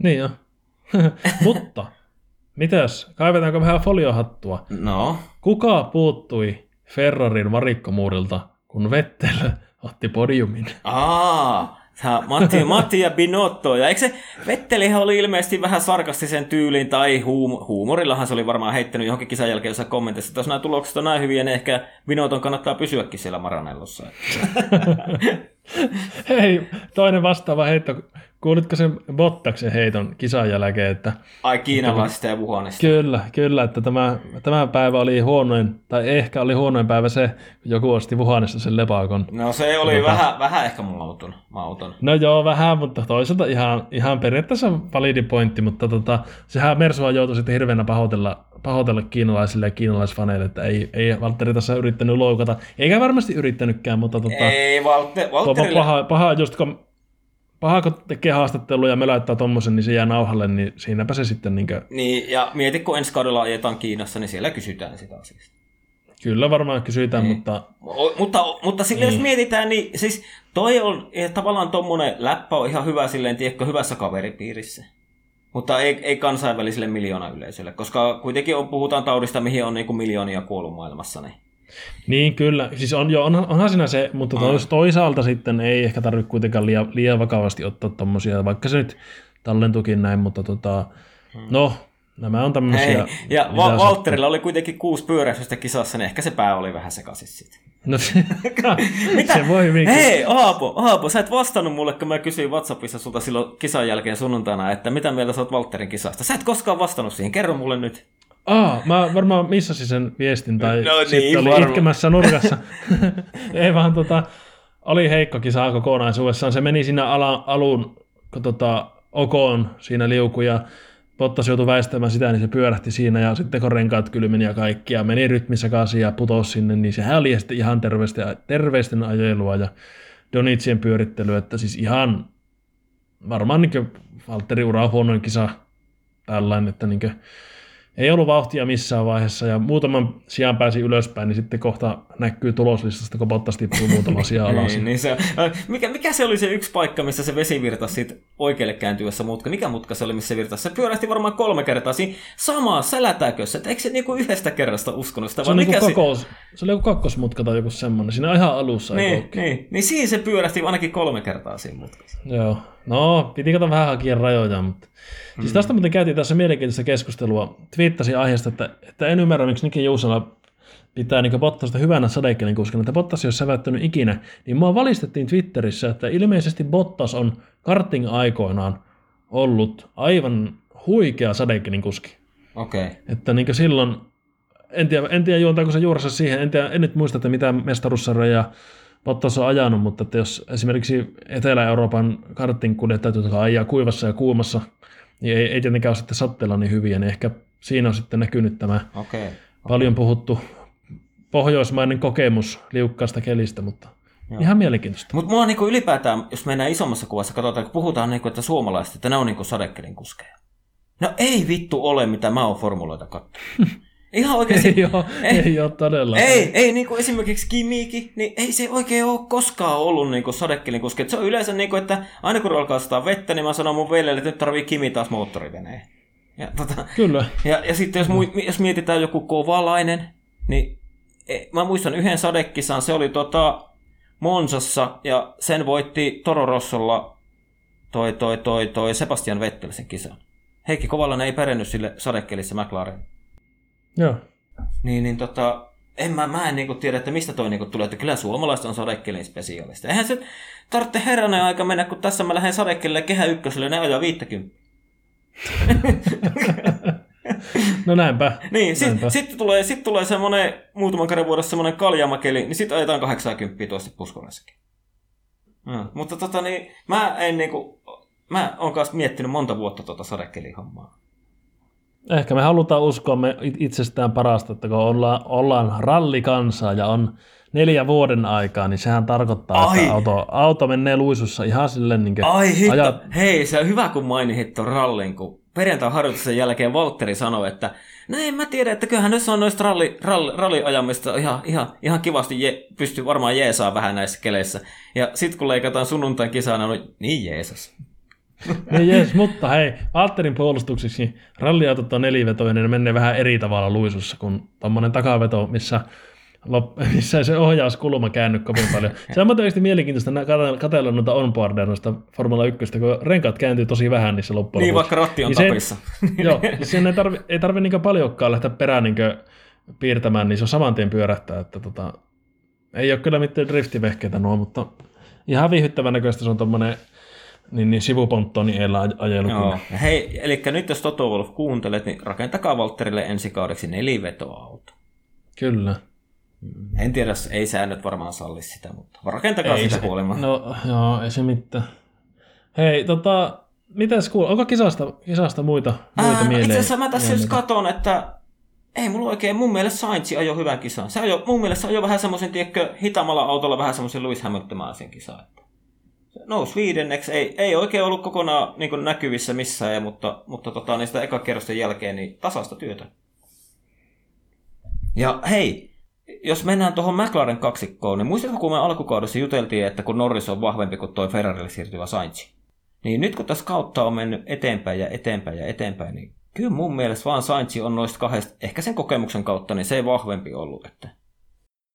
Niin joo. Mutta, mitäs? Kaivetaanko vähän foliohattua? No. Kuka puuttui Ferrarin varikkomuurilta, kun Vettel otti podiumin? Aa, Matti, Mattia Binotto. Ja eikö se, Vettelihän oli ilmeisesti vähän sarkastisen tyylin tai huum, huumorillahan se oli varmaan heittänyt johonkin kisan jälkeen jossain kommentissa, että jos nämä tulokset on näin hyviä, niin ehkä Binoton kannattaa pysyäkin siellä Maranellossa. Hei, toinen vastaava heitto. Kuulitko sen Bottaksen heiton kisan jälkeen? Että, Ai kiinalaisista ja Wuhanista. Kyllä, kyllä, että tämä, tämä päivä oli huonoin, tai ehkä oli huonoin päivä se, kun joku osti Wuhanista sen lepakon. No se oli Joka... vähän, vähän ehkä mauton. mauton. No joo, vähän, mutta toisaalta ihan, ihan periaatteessa validi pointti, mutta tota, sehän Mersua joutui sitten hirveänä pahoitella, pahoitella kiinalaisille ja kiinalaisfaneille, että ei, ei Valtteri tässä yrittänyt loukata, eikä varmasti yrittänytkään, mutta tota, ei, Valtteri... Valtterille... Paha, paha just kun... Paha, kun tekee haastattelua ja me laittaa tommosen, niin se jää nauhalle, niin siinäpä se sitten... Niin, niin ja mieti, kun ensi kaudella ajetaan Kiinassa, niin siellä kysytään sitä asiasta. Kyllä varmaan kysytään, niin. mutta... O, mutta... Mutta silleen, niin. Jos mietitään, niin siis toi on tavallaan tommonen läppä on ihan hyvä silleen, tiedätkö, hyvässä kaveripiirissä. Mutta ei, ei kansainväliselle miljoona yleisölle, koska kuitenkin on, puhutaan taudista, mihin on niin kuin miljoonia kuollut maailmassa, niin... Niin kyllä, siis on jo, onhan, onhan siinä se, mutta tois, toisaalta sitten ei ehkä tarvitse kuitenkaan liian, liian vakavasti ottaa tommosia, vaikka se nyt tallentukin näin, mutta tota, no, nämä on tämmöisiä. Hei. Ja Valtterilla oli kuitenkin kuusi pyöräisystä kisassa, niin ehkä se pää oli vähän sekaisin sitten. No se, se voi hyvin. Hei Aapo, Aapo, sä et vastannut mulle, kun mä kysyin WhatsAppissa sulta silloin kisan jälkeen sunnuntaina, että mitä mieltä sä oot Valtterin kisasta. Sä et koskaan vastannut siihen, kerro mulle nyt. Aa, mä varmaan missasin sen viestin, tai no, sitten niin, oli varma. Itkemässä nurkassa. Ei vaan, tota, oli heikko kisa kokonaisuudessaan. Se meni siinä ala, alun kun, tota, okoon, siinä liuku, ja Bottas joutui väistämään sitä, niin se pyörähti siinä, ja sitten kun renkaat kylmeni ja kaikki, ja meni rytmissä kasi ja putosi sinne, niin sehän oli sitten ihan terveisten, terveisten ajelua ja Donitsien pyörittelyä, että siis ihan varmaan niin Valtteri ura huonoin kisa tällainen, että niinkö ei ollut vauhtia missään vaiheessa ja muutaman sijaan pääsi ylöspäin, niin sitten kohta näkyy tuloslistasta, kun Bottas tippuu muutama sijaan alas. Niin, niin se, mikä, mikä se oli se yksi paikka, missä se vesi virtasi siitä oikealle kääntyessä mutka? Mikä mutka se oli, missä se virtasi? Se pyörähti varmaan kolme kertaa siinä samaa sälätäkössä. Eikö se niinku yhdestä kerrasta uskonut sitä? Se, on mikä niinku kokos, si- se oli joku kakkosmutka tai joku semmoinen. Siinä on ihan alussa. Niin, niin, niin siinä se pyörähti ainakin kolme kertaa siinä mutkassa. Joo. No, piti katsoa vähän hakien rajoja, mutta... Mm. Siis tästä muuten käytiin tässä mielenkiintoista keskustelua. Twiittasin aiheesta, että, että en ymmärrä, miksi Niki Juusola pitää niin Bottasta hyvänä sadekelin kuskana, että Bottas ei ole sävättänyt ikinä. Niin mua valistettiin Twitterissä, että ilmeisesti Bottas on karting aikoinaan ollut aivan huikea sadekelin kuski. Okei. Okay. Että niin silloin, en tiedä, en tiedä juontaako se juurassa siihen, en, tiedä, en nyt muista, että mitä mestaruussarjoja Bottas on ajanut, mutta että jos esimerkiksi Etelä-Euroopan karttinkuljettajat, jotka ajaa kuivassa ja kuumassa, niin ei, ei tietenkään ole sitten satteella niin hyviä, niin ehkä siinä on sitten näkynyt tämä okay, okay. paljon puhuttu pohjoismainen kokemus liukkaasta kelistä, mutta joo. Ihan mielenkiintoista. Mutta mua niinku ylipäätään, jos mennään isommassa kuvassa, katsotaan, kun puhutaan, niinku, että suomalaiset, että ne on niinku sadekelin kuskeja. No ei vittu ole, mitä mä oon formuloita katsoa. Ihan oikeasti. Ei ole, ei, ei ole todella. Ei, ei niin kuin esimerkiksi Kimiikin, niin ei se oikein ole koskaan ollut niin kuin sadekkelin kuski. Se on yleensä niin kuin, että aina kun alkaa sataa vettä, niin mä sanon mun veljelle, että nyt tarvii Kimi taas moottoriveneen. Ja, tota, Kyllä. Ja, ja sitten jos, mu- jos mietitään joku Kovalainen, niin ei, mä muistan yhden sadekisan, se oli tota Monsassa, ja sen voitti Toro Rossolla toi, toi, toi, toi Sebastian Vettel sen kisan. Heikki Kovalainen ei pärjännyt sille sadekkelissä McLaren. Joo. Niin, niin tota, en mä, mä en niinku tiedä, että mistä toi niinku tulee, että kyllä suomalaiset on sadekkelin spesiaalista. Eihän se tarvitse herranen aika mennä, kun tässä mä lähden sadekelille kehä ykköselle, ne ajaa viittäkymppiä. No näinpä. Niin, sitten sit tulee, sit tulee semmoinen muutaman kerran vuodessa semmoinen kaljamakeli, niin sitten ajetaan kahdeksankymmentä tuosta puskonissakin. Mm. Mutta tota niin, mä en niinku, mä oon kanssa miettinyt monta vuotta tota sadekelin hommaa. Ehkä me halutaan uskoa me itsestään parasta, että kun olla, ollaan rallikansaa ja on neljä vuoden aikaa, niin sehän tarkoittaa, Ai. että auto, auto menee luisussa ihan silleen niin kuin... Ai hitto, ajat... hei se on hyvä kun mainit tuon rallin, kun perjantain harjoituksen jälkeen Valtteri sanoi, että no en mä tiedä, että kyllähän nyt on noista ralli, ralli, ralliajamista ihan, ihan, ihan kivasti je, pystyy varmaan jeesaa vähän näissä keleissä. Ja sit kun leikataan sunnuntain kisana, no niin jeesas. Niin jees, mutta hei, Valtterin puolustukseksi ralliautot on nelivetoinen ja menee vähän eri tavalla luisussa kuin tommonen takaveto, missä, lop- missä se ohjauskulma käänny kovin paljon. Se on tietysti mielenkiintoista katsella noita onboarderista Formula yksi, kun renkaat kääntyy tosi vähän niissä loppujen lopussa. Niin, vaikka ratti on niin tapissa. Joo, sen ei tarvitse ei tarvi niinkään paljonkaan lähteä perään niinkö piirtämään, niin se on saman tien pyörähtää. Että tota, ei ole kyllä mitään driftivehkeitä nuo, mutta ihan viihyttävän näköistä se on tommonen Niin, niin sivuponttoni ei ajelu. Joo. Hei, eli nyt jos Toto Wolff kuuntelet, niin rakentakaa Valtterille ensi kaudeksi nelivetoauto. Kyllä. En tiedä, ei säännöt varmaan salli sitä, mutta rakentakaa ei sitä se, huolimaan. No joo, ei se mitään. Hei, tota, mitäs kuulee? Onko kisasta, kisasta muita, muita Ää, mieleen? Itse asiassa mä tässä just katon, että ei mulla oikein, mun mielestä Sainz ajoi hyvän kisan. Se ajoi, mun mielestä ajoi vähän semmoisen, tiedätkö, hitaamalla autolla vähän semmoisen Lewis Hamilton-maisen kisan. Nousi viidenneksi, ei, ei oikein ollut kokonaan niin kuin näkyvissä missään, mutta, mutta tota, niin sitä eka kerrosten jälkeen niin tasaista työtä. Ja hei, jos mennään tuohon McLaren kaksikkoon, niin muistatko kun me alkukaudessa juteltiin, että kun Norris on vahvempi kuin tuo Ferrarille siirtyvä Sainz? Niin nyt kun tässä kautta on mennyt eteenpäin ja eteenpäin ja eteenpäin, niin kyllä mun mielestä vaan Sainz on noista kahdesta, ehkä sen kokemuksen kautta, niin se ei vahvempi ollut, että...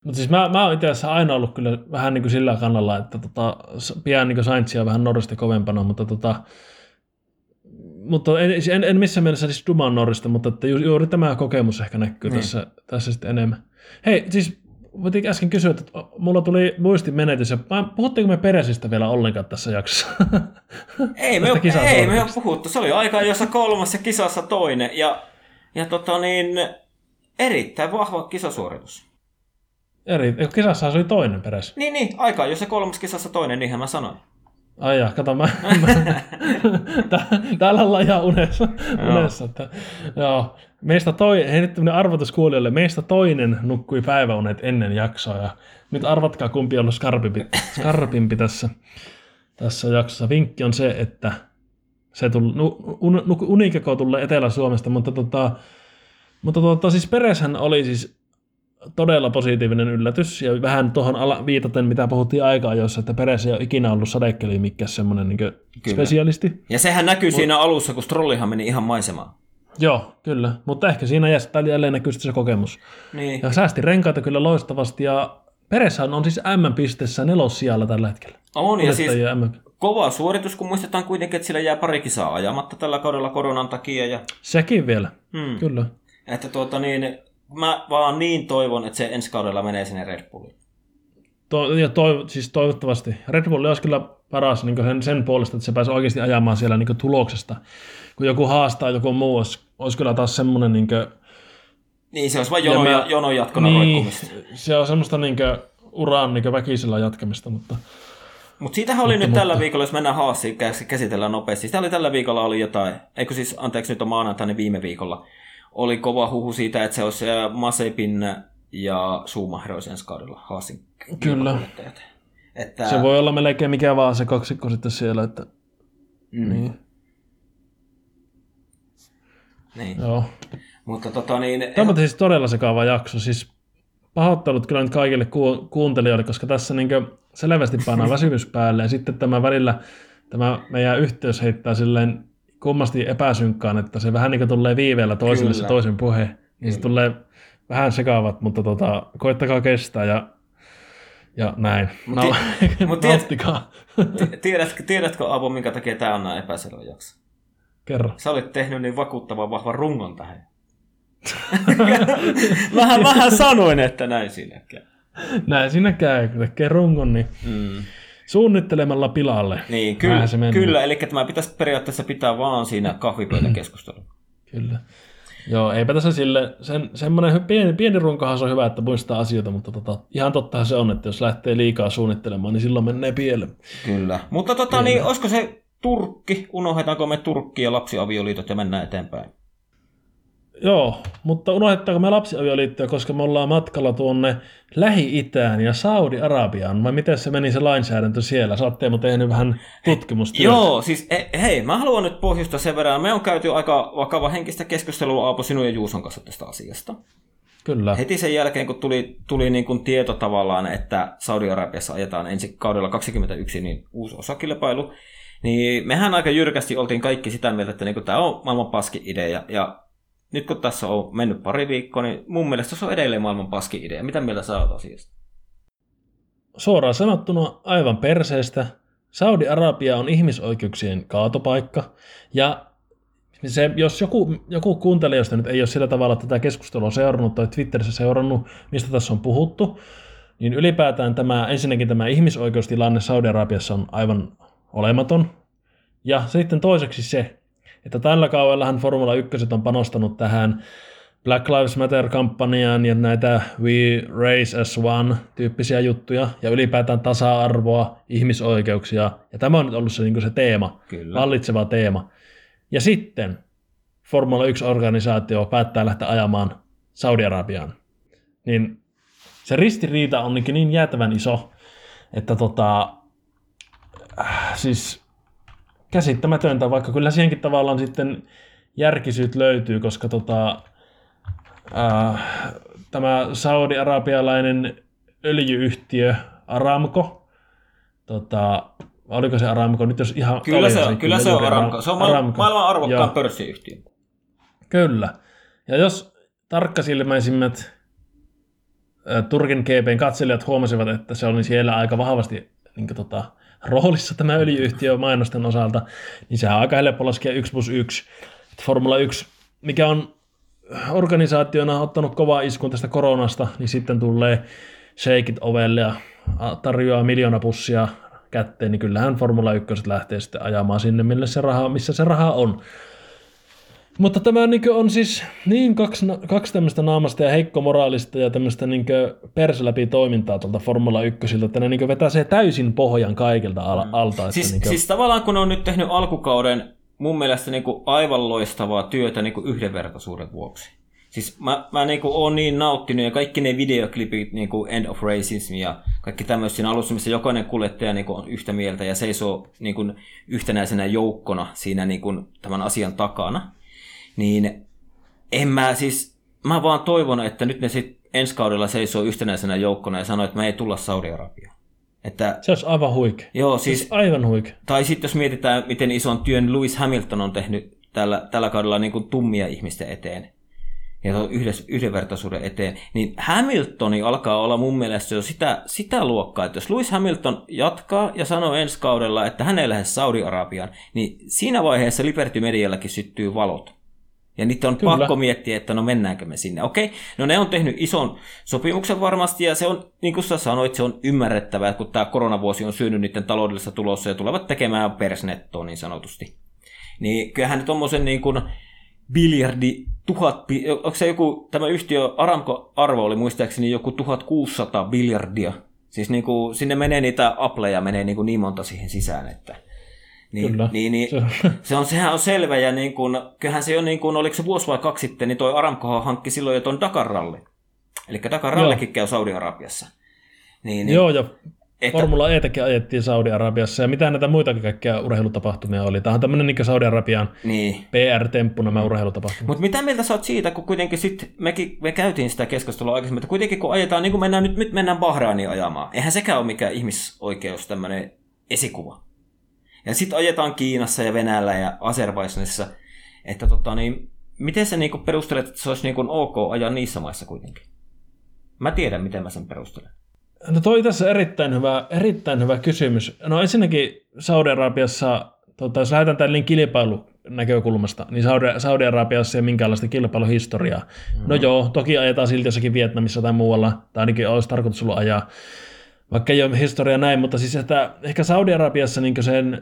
Mutta siis mä, mä oon itse asiassa aina ollut kyllä vähän niin kuin sillä kannalla, että tota, pidän niin kuin Sainzia vähän Norrista kovempana, mutta, tota, mutta en, en, en missään mielessä siis dumaan Norrista, mutta että juuri tämä kokemus ehkä näkyy niin tässä, tässä sitten enemmän. Hei, siis voitin äsken kysyä, että mulla tuli muistin menetys, ja puhuttiinko me Perezistä vielä ollenkaan tässä jaksossa? Ei, me ei me ole puhuttu, se oli aika jossa kolmas ja kisassa toinen, ja, ja tota niin, erittäin vahva kisasuoritus. Eri, kisassahan se oli toinen Perez. Niin, niin, aikaa, jos se kolmas kisassa toinen, niinhän mä sanoin. Ai jaa, kato, mä, mä täällä ollaan ihan unessa. unessa että, joo. Meistä toi, hei nyt tämmöinen arvotus kuulijoille, meistä toinen nukkui päiväunet ennen jaksoa, ja nyt arvatkaa kumpi on ollut skarpimpi, skarpimpi tässä, tässä jaksossa. Vinkki on se, että se tuli, nu, un, nu, unikeko tulee Etelä-Suomesta, mutta, tota, mutta tota, siis Perezhän oli siis todella positiivinen yllätys, ja vähän tuohon ala- viitaten, mitä puhuttiin aikaa, jossa, että Perez ei ole ikinä ollut sadekeli mikään semmoinen niin spesialisti. Ja sehän näkyy Mut... siinä alussa, kun Strollihan meni ihan maisemaan. Joo, kyllä, mutta ehkä siinä jälleen näkyy se kokemus. Niin. Ja säästi renkaita kyllä loistavasti, ja Perezhan on siis M-pistessä nelossijalla tällä hetkellä. On, ja siis kova suoritus, kun muistetaan kuitenkin, että sillä jää pari kisaa ajamatta tällä kaudella koronan takia. Ja... Sekin vielä, hmm. kyllä. Että tuota niin... Mä vaan niin toivon, että se ensi kaudella menee sinne Red Bulliin. To, ja to, siis toivottavasti. Red Bull olisi kyllä paras niin sen, sen puolesta, että se pääsi oikeasti ajamaan siellä niin tuloksesta. Kun joku haastaa, joku muu, olisi, olisi kyllä taas semmoinen... Niin, kuin... niin, se olisi vain jonon, mä... jonon jatkona niin, roikkumista. Se on semmoista niin uran niin väkisellä jatkamista, mutta... Mut siitähän oli mutta, nyt mutta... tällä viikolla, jos mennään Haasiin, käsitellään nopeasti. Sitä oli tällä viikolla oli jotain, eikö siis, anteeksi, nyt on maanantainen viime viikolla. Oli kova huhu siitä, että se olisi Masepin ja Schumacher olisi ensi kaudella Haasin. Kyllä. Että... Se voi olla melkein mikä vaan se kaksikko sitten siellä. Että... Mm. Niin. Niin. Joo. Mutta tota niin... Tämä on siis todella sekaava jakso, siis pahoittelut kyllä nyt kaikille ku- kuuntelijoille, koska tässä niin selvästi painaa väsymys päälle, ja sitten tämä välillä tämä meidän yhteys heittää silleen kummasti epäsynkkaan, että se vähän niin kuin tulee viiveellä toiselle kyllä. Se toisen puhe, niin kyllä. Se tulee vähän sekaavat, mutta tota, koettakaa kestää ja, ja näin. Mut ti- mut nauttikaa. Tiedät, tiedätkö, tiedätkö Aapo, minkä takia tämä on näin epäselvä jakso? Kerro. Sä olit tehnyt niin vakuuttavan vahvan rungon tähän. Vähän, vähän sanoin, että näin siinä käy. Näin siinä käy, kun tekee rungon, niin mm. suunnittelemalla pilalle. Niin, kyllä, kyllä, eli tämä pitäisi periaatteessa pitää vaan siinä kahvipöytäkeskustelua. Kyllä. Joo, eipä tässä sille, sen, semmoinen pieni, pieni runkohan se on hyvä, että muistaa asioita, mutta tota, ihan tottahan se on, että jos lähtee liikaa suunnittelemaan, niin silloin menee pieleen. Kyllä, mutta tota, kyllä. Niin, olisiko se Turkki, unohdetaanko me Turkki ja lapsiavioliitot ja mennään eteenpäin? Joo, mutta unohdetaanko me lapsiavioliittoja, koska me ollaan matkalla tuonne Lähi-Itään ja Saudi-Arabiaan, vai miten se meni se lainsäädäntö siellä? Sä oot Teemu tehnyt vähän tutkimusta. Joo, siis e, hei, mä haluan nyt pohjustaa sen verran. Me on käyty aika vakava henkistä keskustelua Aapo sinun ja Juuson kanssa tästä asiasta. Kyllä. Heti sen jälkeen, kun tuli, tuli niin kuin tieto tavallaan, että Saudi-Arabiassa ajetaan ensi kaudella kaksikymmentäyksi niin uusi osakilpailu, niin mehän aika jyrkästi oltiin kaikki sitä mieltä, että niin kuin tämä on maailman paski idea ja nyt kun tässä on mennyt pari viikkoa, niin mun mielestä se on edelleen maailman paski idea. Mitä mieltä sä oot asiasta? Suoraan sanottuna aivan perseestä. Saudi-Arabia on ihmisoikeuksien kaatopaikka. Ja se, jos joku, joku kuuntelijoista nyt ei ole sillä tavalla tätä keskustelua seurannut tai Twitterissä seurannut, mistä tässä on puhuttu, niin ylipäätään tämä, ensinnäkin tämä ihmisoikeustilanne Saudi-Arabiassa on aivan olematon. Ja sitten toiseksi se, että tällä kaudellahan Formula yksi on panostanut tähän Black Lives Matter-kampanjaan ja näitä We Race as One-tyyppisiä juttuja ja ylipäätään tasa-arvoa, ihmisoikeuksia. Ja tämä on nyt ollut se, niin kuin se teema, kyllä. Vallitseva teema. Ja sitten Formula yksi-organisaatio päättää lähteä ajamaan Saudi-Arabiaan. Niin se ristiriita on niin jäätävän iso, että tota, äh, siis... käsittämätöntä, vaikka kyllä siihenkin tavallaan sitten järkisyyt löytyy, koska tota, äh, tämä saudi-arabialainen öljy-yhtiö Aramco, tota, oliko se Aramco nyt jos ihan... Kyllä se on, se, kyllä se on Aramco, se on Aramco. Maailman arvokkaan pörssiyhtiö. Kyllä, ja jos tarkkasilmäisimmät äh, Turkin G P:n katselijat huomasivat, että se oli siellä aika vahvasti niin kuin, tota, roolissa tämä öljy-yhtiö mainosten osalta, niin sehän on aika helppo laskea yksi plus yksi. Formula yksi, mikä on organisaationa ottanut kovaa iskun tästä koronasta, niin sitten tulee sheikit ovelle ja tarjoaa miljoona pussia kätteen, niin kyllähän Formula yksi lähtee sitten ajamaan sinne, millä se raha, missä se raha on. Mutta tämä on siis niin kaksi, kaksi tämmöistä naamasta ja heikko moraalista ja tämmöistä niin perseläpi toimintaa tuolta Formula ykkösiltä, että ne niin vetää se täysin pohjan kaikilta alta. Mm. Siis, niin kuin... siis tavallaan kun on nyt tehnyt alkukauden mun mielestä niin kuin aivan loistavaa työtä niin kuin yhdenvertaisuuden vuoksi. Siis mä, mä niin kuin olen niin nauttinut ja kaikki ne videoklipit, niin kuin End of Racism ja kaikki tämmöiset siinä alussa, missä jokainen kuljettaja niin kuin on yhtä mieltä ja seisoo niin kuin yhtenäisenä joukkona siinä niin kuin tämän asian takana. Niin en mä siis, mä vaan toivon, että nyt ne sit ensi kaudella seisoo yhtenäisenä joukkona ja sanoo, että mä ei tulla Saudi-Arabiaan. Että, se olisi aivan huikea. Joo, siis, siis aivan huikea. Tai sitten jos mietitään, miten ison työn Lewis Hamilton on tehnyt tällä, tällä kaudella niin kuin tummia ihmisten eteen ja yhdessä, yhdenvertaisuuden eteen, niin Hamiltoni alkaa olla mun mielestä jo sitä, sitä luokkaa, että jos Lewis Hamilton jatkaa ja sanoo ensi kaudella, että hän ei lähde Saudi-Arabiaan, niin siinä vaiheessa Liberty Mediallakin syttyy valot. Ja niitä on kyllä. Pakko miettiä, että no mennäänkö me sinne. Okei, no ne on tehnyt ison sopimuksen varmasti, ja se on, niin kuin sä sanoit, se on ymmärrettävää, kun tämä koronavuosi on syönyt niiden taloudellisessa tulossa ja tulevat tekemään persnettoa niin sanotusti. Niin kyllähän tommoisen niin kuin biljardi, tuhat, onko se joku, tämä yhtiö Aramco arvo oli muistaakseni joku tuhatkuusisataa biljardia. Siis niin kuin sinne menee niitä appleja, menee niin, kuin niin monta siihen sisään, että... Niin, niin, niin, se on, sehän on selvä, ja niin kuin, kyllähän se on, niin kuin, oliko se vuosi vai kaksi sitten, niin toi Aramco hankki silloin jo tuon Dakar-rallin. Eli Dakar-rallikin käy Saudi-Arabiassa. Niin, niin. Joo, ja Että... Formula E-täkin ajettiin Saudi-Arabiassa ja mitään näitä muitakin kaikkia urheilutapahtumia oli. Tämä on tämmöinen niin Saudi-Arabian niin. P R-temppu nämä urheilutapahtumat. Mutta mitä mieltä sä oot siitä, kun kuitenkin sit mekin, me käytiin sitä keskustelua aikaisemmin, että kuitenkin kun ajetaan, niin kuin mennään nyt, nyt mennään Bahrainiin ajamaan. Eihän sekään ole mikään ihmisoikeus tämmöinen esikuva. Ja sitten ajetaan Kiinassa ja Venäjällä ja Azerbaidžanissa, että tota niin, miten sä niinku perustelet, että se olisi niinku ok ajaa niissä maissa kuitenkin? Mä tiedän, miten mä sen perustelen. No toi tässä erittäin hyvä, erittäin hyvä kysymys. No ensinnäkin Saudi-Arabiassa, tota, jos lähdetään tällainen kilpailunäkökulmasta, niin Saudi-Arabiassa ei ole minkäänlaista kilpailuhistoriaa. Mm. No joo, toki ajetaan silti jossakin Vietnamissa tai muualla, tai ainakin olisi tarkoitus ollut ajaa, vaikka ei ole historia näin, mutta siis että ehkä Saudi-Arabiassa niin sen,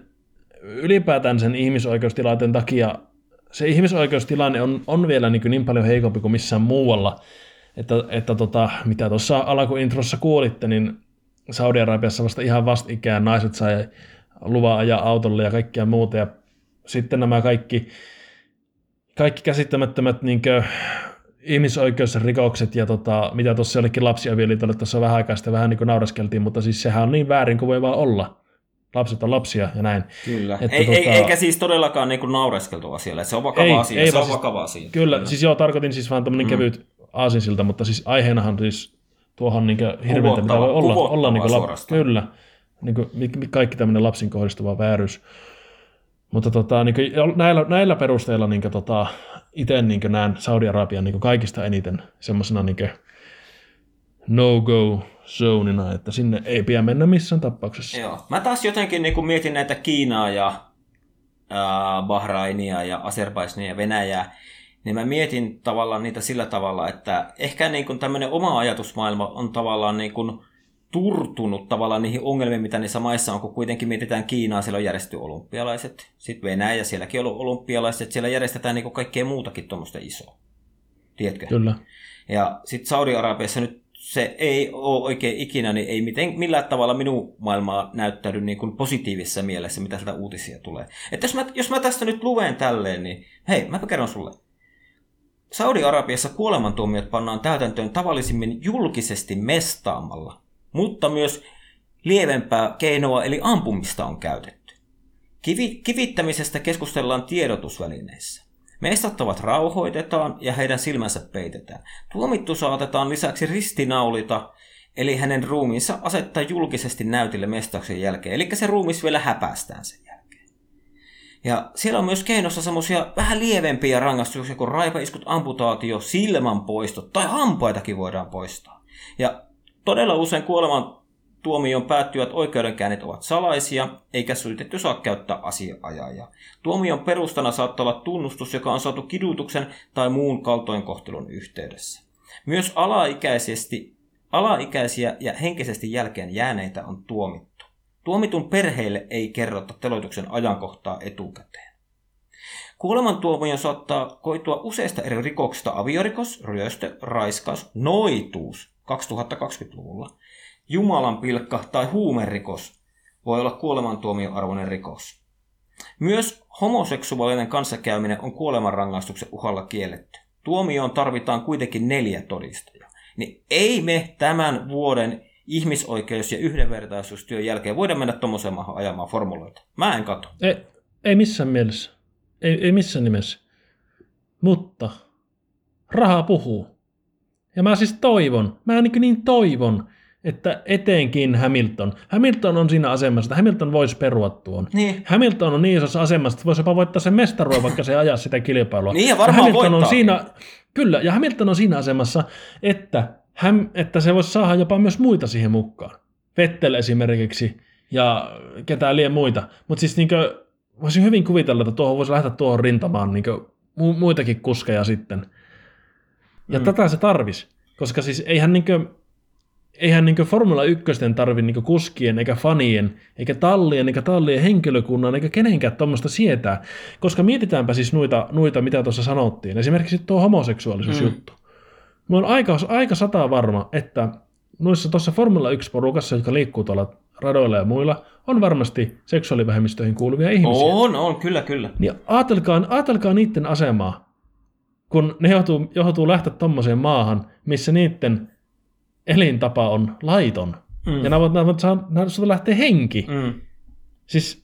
ylipäätään sen ihmisoikeustilanteen takia, se ihmisoikeustilanne on, on vielä niin, niin paljon heikompi kuin missään muualla. Että, että tota, mitä tuossa alkuintrossa kuulitte, niin Saudi-Arabiassa vasta ihan vastikään naiset sai luvan ajaa autolle ja kaikkia muuta. Ja sitten nämä kaikki, kaikki käsittämättömät niinkö, ihmisoikeusrikokset ja tota, mitä tuossa jollekin lapsiavioliitolle tuossa vähän aikaa sitten vähän niin kuin nauraskeltiin, mutta siis sehän on niin väärin kuin voi vaan olla. Lapset on lapsia ja näin. Kyllä. Että ei, tuota... ei, eikä siis todellakaan niin kuin nauraskeltu asialle, että se on vakava ei, asia. Ei, se on siis, vakava asia. Kyllä, kyllä, siis joo, tarkoitin siis vähän tämmöinen mm. kevyt aasinsilta, mutta siis aiheenahan siis tuohon niin hirveäntä, mitä voi olla. olla niin lap- kyllä, niin kuin, kaikki tämmöinen lapsiin kohdistuva vääryys. Mutta tota, niin kuin, näillä, näillä perusteilla niin kuin, tota, itse niin kuin, näen Saudi-Arabian niin kuin, kaikista eniten semmoisena niin kuin no-go zonina, että sinne ei pidä mennä missään tapauksessa. Joo. Mä taas jotenkin niin kuin mietin näitä Kiinaa ja ää, Bahrainia ja Azerbaidžania ja Venäjää, niin mä mietin tavallaan niitä sillä tavalla, että ehkä niin kuin tämmöinen oma ajatusmaailma on tavallaan niin kuin turtunut tavallaan niihin ongelmiin, mitä niissä maissa on, kun kuitenkin mietitään Kiinaa, siellä on järjestetty olympialaiset, sitten Venäjä, sielläkin on olympialaiset, siellä järjestetään niin kuin kaikkea muutakin tuommoista isoa. Tiedätkö? Kyllä. Ja sitten Saudi-Arabiassa nyt se ei ole oikein ikinä, niin ei miten, millään tavalla minun maailmaa näyttäydy niin kuin positiivisessa mielessä, mitä sieltä uutisia tulee. Että jos mä, jos mä tästä nyt luen tälleen, niin hei, mä kerron sulle. Saudi-Arabiassa kuolemantuomiot pannaan täytäntöön tavallisimmin julkisesti mestaamalla, mutta myös lievempää keinoa eli ampumista on käytetty. Kivi- kivittämisestä keskustellaan tiedotusvälineissä. Mestattavat rauhoitetaan ja heidän silmänsä peitetään. Tuomittu saatetaan lisäksi ristinaulita, eli hänen ruumiinsa asettaa julkisesti näytille mestauksen jälkeen, eli se ruumis vielä häpäistään sen jälkeen. Ja siellä on myös keinossa semmoisia vähän lievempiä rangaistuksia, kun raipaiskut, amputaatio, silmänpoisto tai hampaitakin voidaan poistaa. Ja todella usein kuoleman tuomioon päättyvät oikeudenkäynnit ovat salaisia, eikä syytetty saa käyttää asianajajaa. Tuomion perustana saattaa olla tunnustus, joka on saatu kidutuksen tai muun kaltoinkohtelun yhteydessä. Myös alaikäisesti, alaikäisiä ja henkisesti jälkeen jääneitä on tuomittu. Tuomitun perheille ei kerrota teloituksen ajankohtaa etukäteen. Kuolemantuomion saattaa koitua useista eri rikoksista: aviorikos, ryöstö, raiskaus, noituus kaksituhattakaksikymmentäluvulla. Jumalanpilkka tai huumerikos voi olla kuolemantuomioarvoinen rikos. Myös homoseksuaalinen kanssakäyminen on kuolemanrangaistuksen uhalla kielletty. Tuomioon tarvitaan kuitenkin neljä todistajaa. Niin ei me tämän vuoden ihmisoikeus- ja yhdenvertaisuustyön jälkeen voida mennä tuommoiseen maahan ajamaan formuloita. Mä en katso. Ei, ei missään mielessä. Ei, ei missään nimessä. Mutta raha puhuu. Ja mä siis toivon, mä niin, niin toivon, että etenkin Hamilton. Hamilton on siinä asemassa, että Hamilton voisi perua tuon. Niin. Hamilton on niin isossa asemassa, että voisi jopa voittaa sen mestaruuden, vaikka se ajaa sitä kilpailua. Niin ja varmaan Hamilton on siinä, kyllä, ja Hamilton on siinä asemassa, että, häm, että se voisi saada jopa myös muita siihen mukaan. Vettel esimerkiksi ja ketään lie muita. Mutta siis niinkö, voisin hyvin kuvitella, että tuohon voisi lähteä tuohon rintamaan niinkö, mu- muitakin kuskeja sitten. Ja mm. tätä se tarvisi, koska siis eihän niinkö... Eihän niin Formula ykkösten tarvi niin kuskien, eikä fanien, eikä tallien, eikä tallien henkilökunnan, eikä kenenkään tuommoista sietää. Koska mietitäänpä siis noita, noita mitä tuossa sanottiin. Esimerkiksi tuo homoseksuaalisuusjuttu. Mm. Mä oon aika, aika sataa varma, että noissa tuossa Formula yksi-porukassa, jotka liikkuu tuolla radoilla ja muilla, on varmasti seksuaalivähemmistöihin kuuluvia ihmisiä. On, on, kyllä, kyllä. Niin ajatelkaa, ajatelkaa niiden asemaa, kun ne joutuu, joutuu lähteä tuommoiseen maahan, missä niiden elintapa on laiton. Mm. Ja nämä ovat saanut lähtee henki. Mm. Siis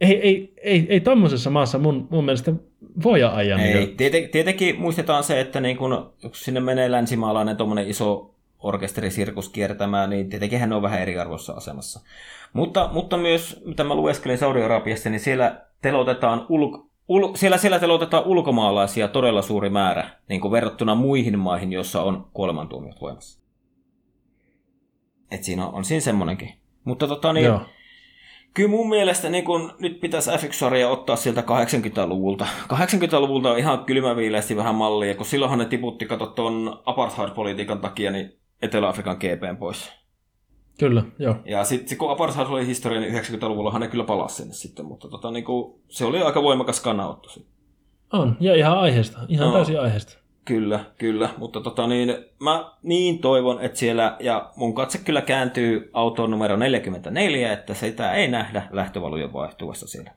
ei, ei, ei, ei tuommoisessa maassa mun, mun mielestä voi ajaa. Ei, tieten, tietenkin muistetaan se, että niin kun sinne menee länsimaalainen tuommoinen iso orkesterisirkus kiertämään, niin tietenkin hän on vähän eriarvoisessa asemassa. Mutta, mutta myös, mitä mä lueskelin Saudi-Arabiassa, niin siellä telotetaan ulko... Ul- siellä, siellä telotetaan ulkomaalaisia todella suuri määrä, niin kuin verrattuna muihin maihin, joissa on kuolemantuomiot voimassa. Et siinä on, on siinä semmoinenkin. Mutta tota niin, kyllä mun mielestä niin kun nyt pitäisi äf yksi -sarja ottaa sieltä kahdeksankymmentäluvulta. kahdeksankymmentäluvulta on ihan kylmäviileästi vähän mallia, kun silloinhan ne tiputti, kato tuon apartheid-politiikan takia, niin Etelä-Afrikan G P:n pois. Kyllä, joo. Ja sitten kun apartheid oli historia, niin yhdeksänkymmentäluvullahan ne kyllä palasi sinne sitten, mutta tota, niin kuin, se oli aika voimakas kannanotto. On, ja ihan aiheesta, ihan no, täysin aiheesta. Kyllä, kyllä, mutta tota, niin, mä niin toivon, että siellä, ja mun katse kyllä kääntyy autoon numero neljäkymmentäneljä, että sitä ei nähdä lähtövalujen vaihtuvassa siellä.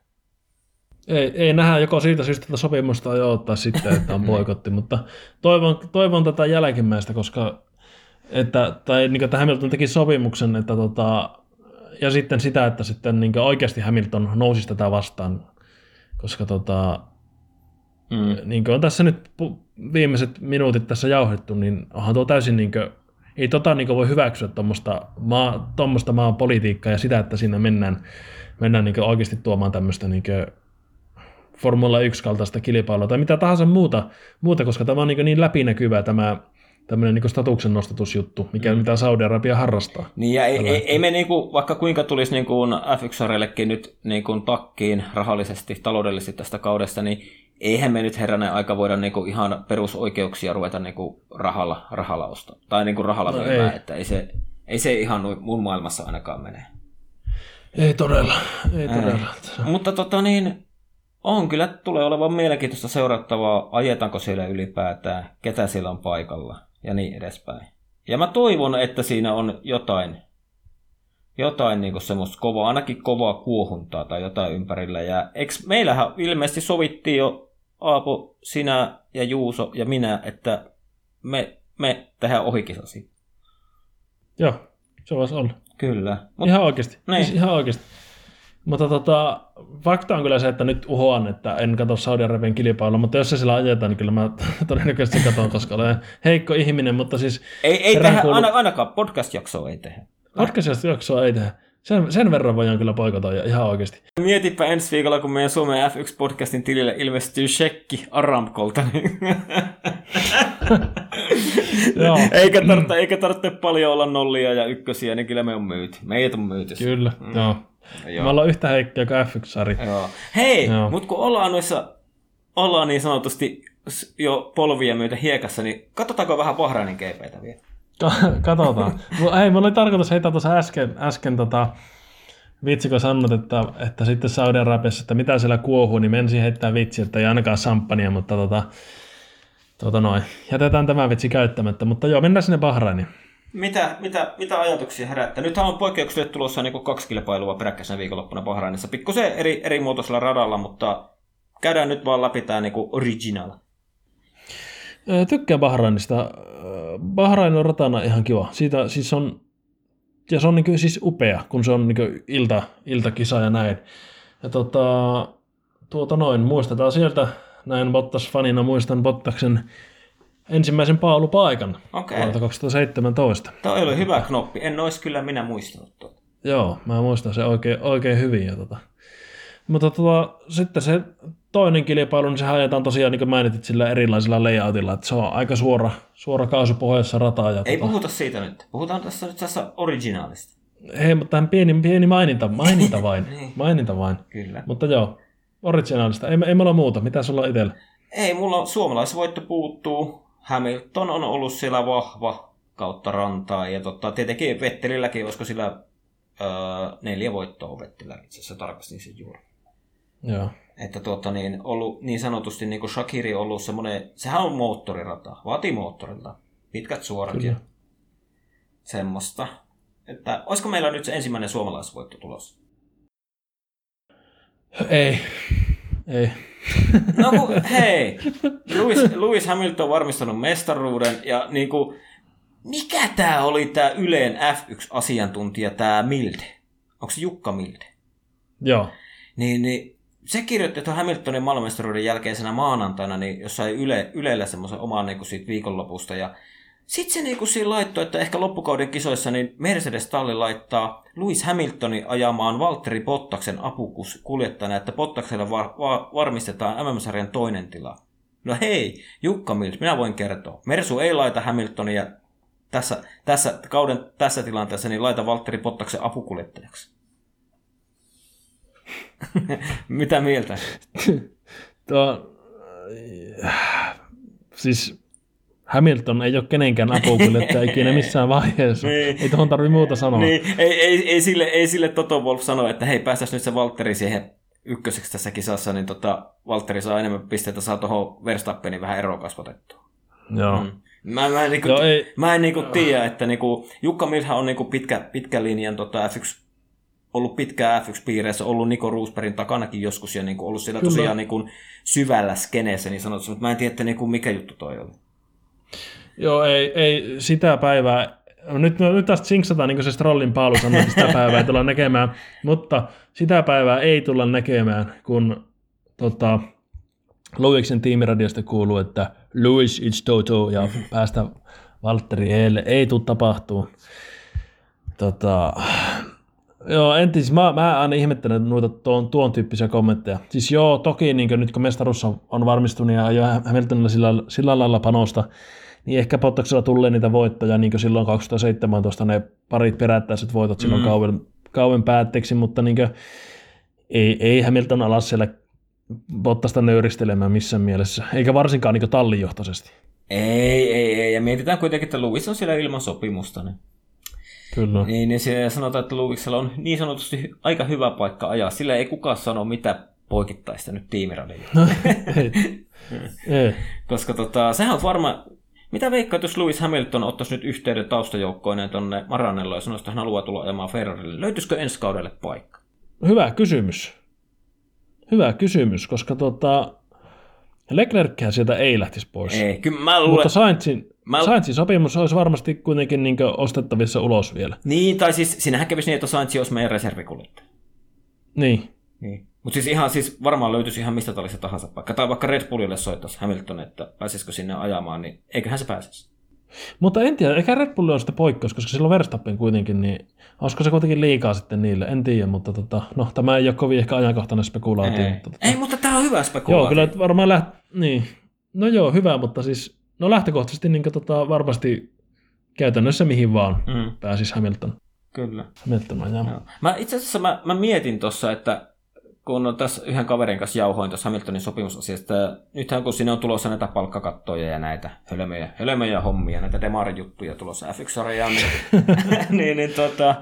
Ei, ei nähdä joko siitä syystä, että sopimusta on jouttaa sitten, että on boikotti, mutta toivon, toivon tätä jälkimmäistä, koska... Että, tai niin kuin, että Hamilton teki sopimuksen, että, tota, ja sitten sitä, että sitten, niin kuin, oikeasti Hamilton nousi tätä vastaan, koska tota, mm. niin kuin on tässä nyt viimeiset minuutit tässä jauhettu, niin onhan tuo täysin, niin kuin, ei tota niin kuin voi hyväksyä tuommoista maa, maan politiikkaa ja sitä, että siinä mennään, mennään niin kuin oikeasti tuomaan tämmöistä niin kuin Formula yksi-kaltaista kilpailua tai mitä tahansa muuta, muuta koska tämä on niin, niin läpinäkyvää tämä tämmöinen niin statuksen nostatusjuttu, mikä mm. mitä Saudi-Arabia harrastaa. Niin ja ei, ei, ei me niin kuin, vaikka kuinka tulisi niin kuin äf yksi -sarjallekin nyt niin kuin takkiin rahallisesti, taloudellisesti tästä kaudesta, niin eihän me nyt herranen aika voida niin kuin ihan perusoikeuksia ruveta niin kuin rahalla, rahalla ostaa. Tai niin kuin rahalla no myymään, ei. Että ei se, ei se ihan mun maailmassa ainakaan mene. Ei todella, ei todella. Ei. Mutta tota niin... On kyllä, tulee olevan mielenkiintoista seurattavaa, ajetaanko siellä ylipäätään, ketä siellä on paikalla ja niin edespäin. Ja mä toivon, että siinä on jotain, jotain niin kuin semmoista kovaa, ainakin kovaa kuohuntaa tai jotain ympärillä. Ja eks, meillähän ilmeisesti sovittiin jo, Aapo, sinä ja Juuso ja minä, että me, me tehdään ohikisasi. Joo, se voisi olla. Kyllä. Mut, ihan oikeasti. Niin. Ihan oikeasti. Mutta tota, fakta on kyllä se, että nyt uhoan, että en katso Saudi-Arabian kilpailua, mutta jos se sillä ajetaan, niin kyllä mä todennäköisesti katson, koska olen heikko ihminen, mutta siis... Ei, ei tehdä, kuulu... ainakaan podcast-jaksoa ei tehdä. Podcast-jaksoa ei tehdä. Sen, sen verran voidaan kyllä poikata ihan oikeasti. Mietipä ensi viikolla, kun meidän Suomen äf yksi -podcastin tilille ilmestyy shekki Aramcolta. eikä, tarvitse, eikä tarvitse paljon olla nollia ja ykkösiä, niin kyllä me on myyty. Meitä on myyty. Kyllä, mm. joo. Joo. Me ollaan yhtä heikkiä kuin äf yksi -sari. Joo. Hei, mutta kun ollaan noissa, ollaan niin sanotusti jo polvia myötä hiekassa, niin katsotaanko vähän Bahrainin G P:tä vielä? Katsotaan. Hei, mulla oli tarkoitus heittää tuossa äsken, äsken tota, vitsi kun sanot, että, että sitten Saudi-Arabiassa, että mitä siellä kuohuu, niin mensin heittää vitsi, että ei ainakaan samppania, mutta tota, tota noin. Jätetään tämä vitsi käyttämättä, mutta joo, mennään sinne Bahrainiin. Mitä, mitä, mitä ajatuksia herättää? Nythän on poikkeuksille tulossa niin kuin kaksi kilpailua peräkkäisenä viikonloppuna Bahrainissa. Pikkusen eri, eri muotoisella radalla, mutta käydään nyt vaan läpi tämä niin kuin original. Tykkään Bahrainista. Bahrain on ratana ihan kiva. Siitä, siis on, ja se on niin kuin, siis upea, kun se on niin kuin ilta, iltakisa ja näin. Ja tota, tuota noin, muistetaan sieltä. Näin Bottas-fanina muistan Bottaksen ensimmäisen paalupaikan okay. vuodelta kaksituhattaseitsemäntoista. Tämä oli hyvä knoppi. En olisi kyllä minä muistanut tuota. Joo, mä muistan se oikein, oikein hyvin. Ja tota. Mutta tota, sitten se toinen kilpailu, niin se ajetaan tosiaan, niin kuin mainitsit, sillä erilaisilla layoutilla. Että se on aika suora, suora kaasupohjassa rataa. Ja ei tota... puhuta siitä nyt. Puhutaan tässä nyt tässä originaalista. Hei, mutta tähän pieni, pieni maininta, maininta vain. niin. Maininta vain. Kyllä. Mutta joo, originaalista. Ei, ei mulla muuta. Mitä sulla on itsellä? Ei, mulla suomalaisvoitto puuttuu. Hamilton on ollut siellä vahva kautta rantaa, ja totta, tietenkin Vettelilläkin, olisiko sillä öö, neljä voittoa Vettelillä, itse asiassa tarkastin sen juuri. Joo. Että tuota, niin, ollut, niin sanotusti niin kuin Shakiri on ollut semmoinen, sehän on moottorirata, vaatii moottorilta, pitkät suorat kyllä. Ja semmoista. Että olisiko meillä nyt se ensimmäinen suomalaisvoitto tulossa? Ei. Ei. No kun, hei, Lewis, Lewis Hamilton on varmistanut mestaruuden ja niin kuin Mikä tää oli tää Ylen F yksi-asiantuntija, tää Mildh? Onko se Jukka Mildh? Joo. Niin, niin se kirjoitti, että Hamiltonin maailmanmestaruuden jälkeisenä maanantaina niin jossain Yle, Ylellä semmoisen oman niin siitä viikonlopusta. Ja sitten se niin siinä laittoi, että ehkä loppukauden kisoissa niin Mercedes-talli laittaa Lewis Hamiltonin ajamaan Valtteri Bottaksen apukuljettajana, että Bottaksella var- va- varmistetaan M M-sarjan toinen tila. No hei, Jukka Mildh, minä voin kertoa. Mersu ei laita Hamiltonia tässä, tässä kauden tässä tilanteessa, niin laita Valtteri Bottaksen apukuljettajaksi. Mitä mieltä? Tuo, siis Hamilton ei ole kenenkään apukuljettaja ikinä missään vaiheessa. Niin. Ei tuohon tarvitse muuta sanoa. Niin. Ei, ei, ei, sille, ei sille Toto Wolff sano, että hei, päästäisiin nyt se Valtteri siihen ykköseksi tässä kisassa, niin tota, Valtteri saa enemmän pisteitä, saa tuohon Verstappenin vähän eroa kasvatettua. Joo. Mm. Mä, mä en, niinku, Joo, ei, mä en niinku tiedä, että niinku, Jukka Mildhän on niinku pitkä, pitkä linjan tota F yksi, ollut pitkään F yksi-piireissä, ollut Niko Roosbergin takanakin joskus ja niinku, ollut siellä Kyllä. tosiaan niinku, syvällä skeneessä, niin sanotaan, mutta mä en tiedä, niinku, mikä juttu toi oli. Joo, ei, ei sitä päivää. Nyt, no, nyt tästä sinksataan, niin kuin se Strollin Paalu sanoi, että sitä päivää ei tulla näkemään, mutta sitä päivää ei tulla näkemään, kun tota, Lewisin tiimiradiosta kuuluu, että Lewis, it's Toto, ja päästä Valtteri eelle. Ei tule tapahtuu. Tota, joo, entis, mä, mä aina ihmettelen noita tuon, tuon tyyppisiä kommentteja. Siis joo, toki niin kuin nyt kun mestaruus on varmistunut ja jo Hamiltonilla sillä, sillä lailla panosta, niin ehkä Bottaksella tulee niitä voittoja, niin kuin silloin kaksituhattaseitsemäntoista ne parit perättäiset voitot silloin mm. kauden, kauden päätteeksi, mutta niin kuin, ei, ei Hamilton alas siellä Bottasta nöyristelemään missään mielessä, eikä varsinkaan niin kuin tallinjohtoisesti. Ei, ei, ei, ja mietitään kuitenkin, että Lewis on siellä ilman sopimusta. Niin. Kyllä. Niin, niin siellä sanotaan, että Lewisilla on niin sanotusti aika hyvä paikka ajaa, sillä ei kukaan sano mitä poikittaista nyt tiimiradioon. No, ei, ei. Koska tota, sehän on varma. Mitä veikkaat, jos Lewis Hamilton ottaisi nyt yhteyden taustajoukkoineen tuonne Maranelloon ja sanoisi, että hän haluaa tulla ajamaan Ferrarille? Löytyisikö ensi kaudelle paikka? Hyvä kysymys. Hyvä kysymys, koska tota, Leclerckihän sieltä ei lähtisi pois. Ei, kyllä mä luulen. Mutta Sainzin, mä... Sainzin sopimus olisi varmasti kuitenkin niin ostettavissa ulos vielä. Niin, tai siis sinähän kävisi niin, että Sainz olisi meidän reservikuljettaja. Niin. Niin. Mutta siis ihan siis varmaan löytyisi ihan mistä talissa tahansa paikka. Tai vaikka Red Bullille soittaisi Hamilton, että pääsisikö sinne ajamaan, niin eiköhän se pääsisi. Mutta en tiedä, eikä Red Bull ole sitä poikkeus, koska sillä on Verstappen kuitenkin, niin olisiko se kuitenkin liikaa sitten niille, en tiedä, mutta tota, no, tämä ei ole kovin ehkä ajankohtainen spekulaatio. Ei, mutta, tota, ei, mutta tämä on hyvä spekulaatio. Joo, kyllä varmaan läht... niin. No joo, hyvä, mutta siis no lähtökohtaisesti niin kuin, tota, varmasti käytännössä mihin vaan mm. pääsisi Hamilton. Kyllä. Hamilton ajaa. Mä itse asiassa mä, mä mietin tuossa, että kun tässä yhden kaverin kanssa jauhoin tuossa Hamiltonin sopimusasiasta, ja nythän kun sinne on tulossa näitä palkkakattoja ja näitä hölmöjä, hölmöjä hommia, näitä demarijuttuja tulossa F yksi-sarjaan, niin, niin, niin, tota,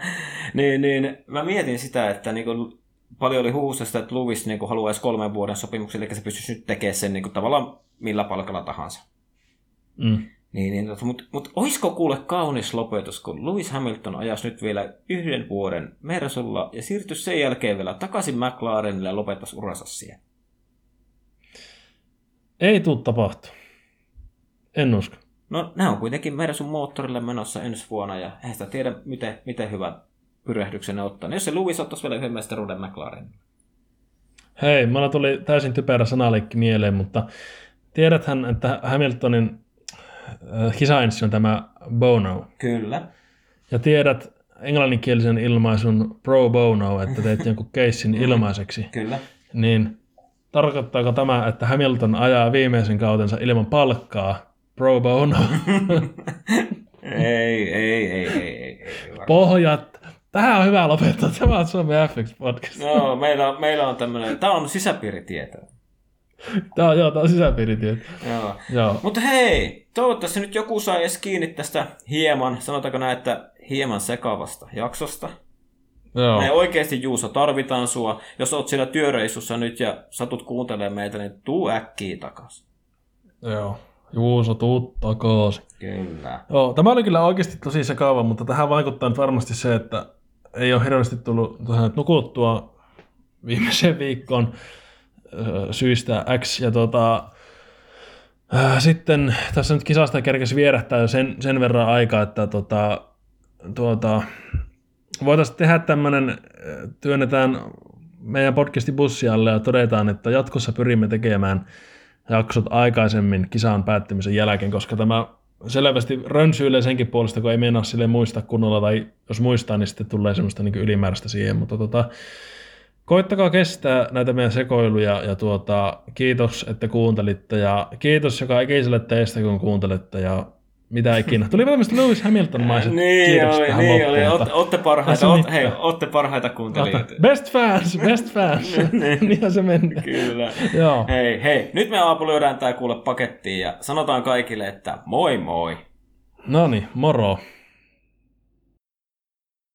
niin, niin mä mietin sitä, että niin kuin paljon oli huhussa sitä, että Lewis niin kuin haluaisi kolmen vuoden sopimuksen, eli se pystyisi nyt tekemään sen niin kuin tavallaan millä palkalla tahansa. Mm. Niin, niin, tota, mutta mut, olisiko kuule kaunis lopetus, kun Lewis Hamilton ajaisi nyt vielä yhden vuoden Mersulla ja siirtyisi sen jälkeen vielä takaisin McLarenille ja lopettaisi uransa siihen? Ei tule tapahtua. En usko. No nämä on kuitenkin Mersun moottorille menossa ensi vuonna ja eihän sitä tiedä miten, miten hyvän pyrähdyksen ne ottaa. No, jos se Lewis ottaisi vielä yhden mestaruuden McLarenille. Hei, mulla tuli täysin typerä sanaleikki mieleen, mutta tiedäthän, että Hamiltonin kisainsi on tämä bono. Kyllä. Ja tiedät englanninkielisen ilmaisun pro bono, että teit jonkun keissin ilmaiseksi. Kyllä. Niin tarkoittaako tämä, että Hamilton ajaa viimeisen kautensa ilman palkkaa pro bono? ei, ei, ei, ei, ei. Pohjat. Tähän on hyvä lopettaa. Tämä on Suomen F yksi-podcast. Joo, meillä on, meillä on tämmöinen, tämä on sisäpiiritietoa. Tämä on, joo, tämä on sisäpiiritietoa. Joo. Joo. Mutta hei! Toivottavasti nyt joku saa edes kiinni tästä hieman, sanotaanko näin, että hieman sekavasta jaksosta. Joo. Näin oikeasti, Juuso, tarvitaan sua. Jos oot siellä työreissussa nyt ja satut kuuntelemaan meitä, niin tuu äkkiä takaisin. Joo, Juuso, tuu takaisin. Kyllä. Joo, tämä oli kyllä oikeasti tosi sekava, mutta tähän vaikuttaa nyt varmasti se, että ei ole hirveästi tullut nukuttua viimeisen viikkoon syistä X ja tuota... Sitten tässä nyt kisasta kerkesi vierähtää jo sen, sen verran aikaa, että tuota, tuota, voitaisiin tehdä tämmöinen, työnnetään meidän podcastin bussialle ja todetaan, että jatkossa pyrimme tekemään jaksot aikaisemmin kisan päättymisen jälkeen, koska tämä selvästi rönsyilee senkin puolesta, kun ei meinaa sille muistaa kunnolla, tai jos muistaa, niin sitten tulee semmoista niin kuin ylimääräistä siihen, mutta tota, koittakaa kestää näitä meidän sekoiluja ja tuota, kiitos, että kuuntelitte ja kiitos joka ikiselle teistä, kun kuuntelette ja mitä ikinä. Tuli tämmöistä Lewis Hamilton-maiset niin kiitokset oli, tähän niin loppuun. Niin oli, Ot, otte parhaita, ot, hei, otte parhaita kuuntelijoita. Best fans, best fans. Niinhän se mennään. Kyllä. Joo. Hei, hei, nyt me Aapo löydään tää kuule pakettiin ja sanotaan kaikille, että moi moi. Noniin, moro.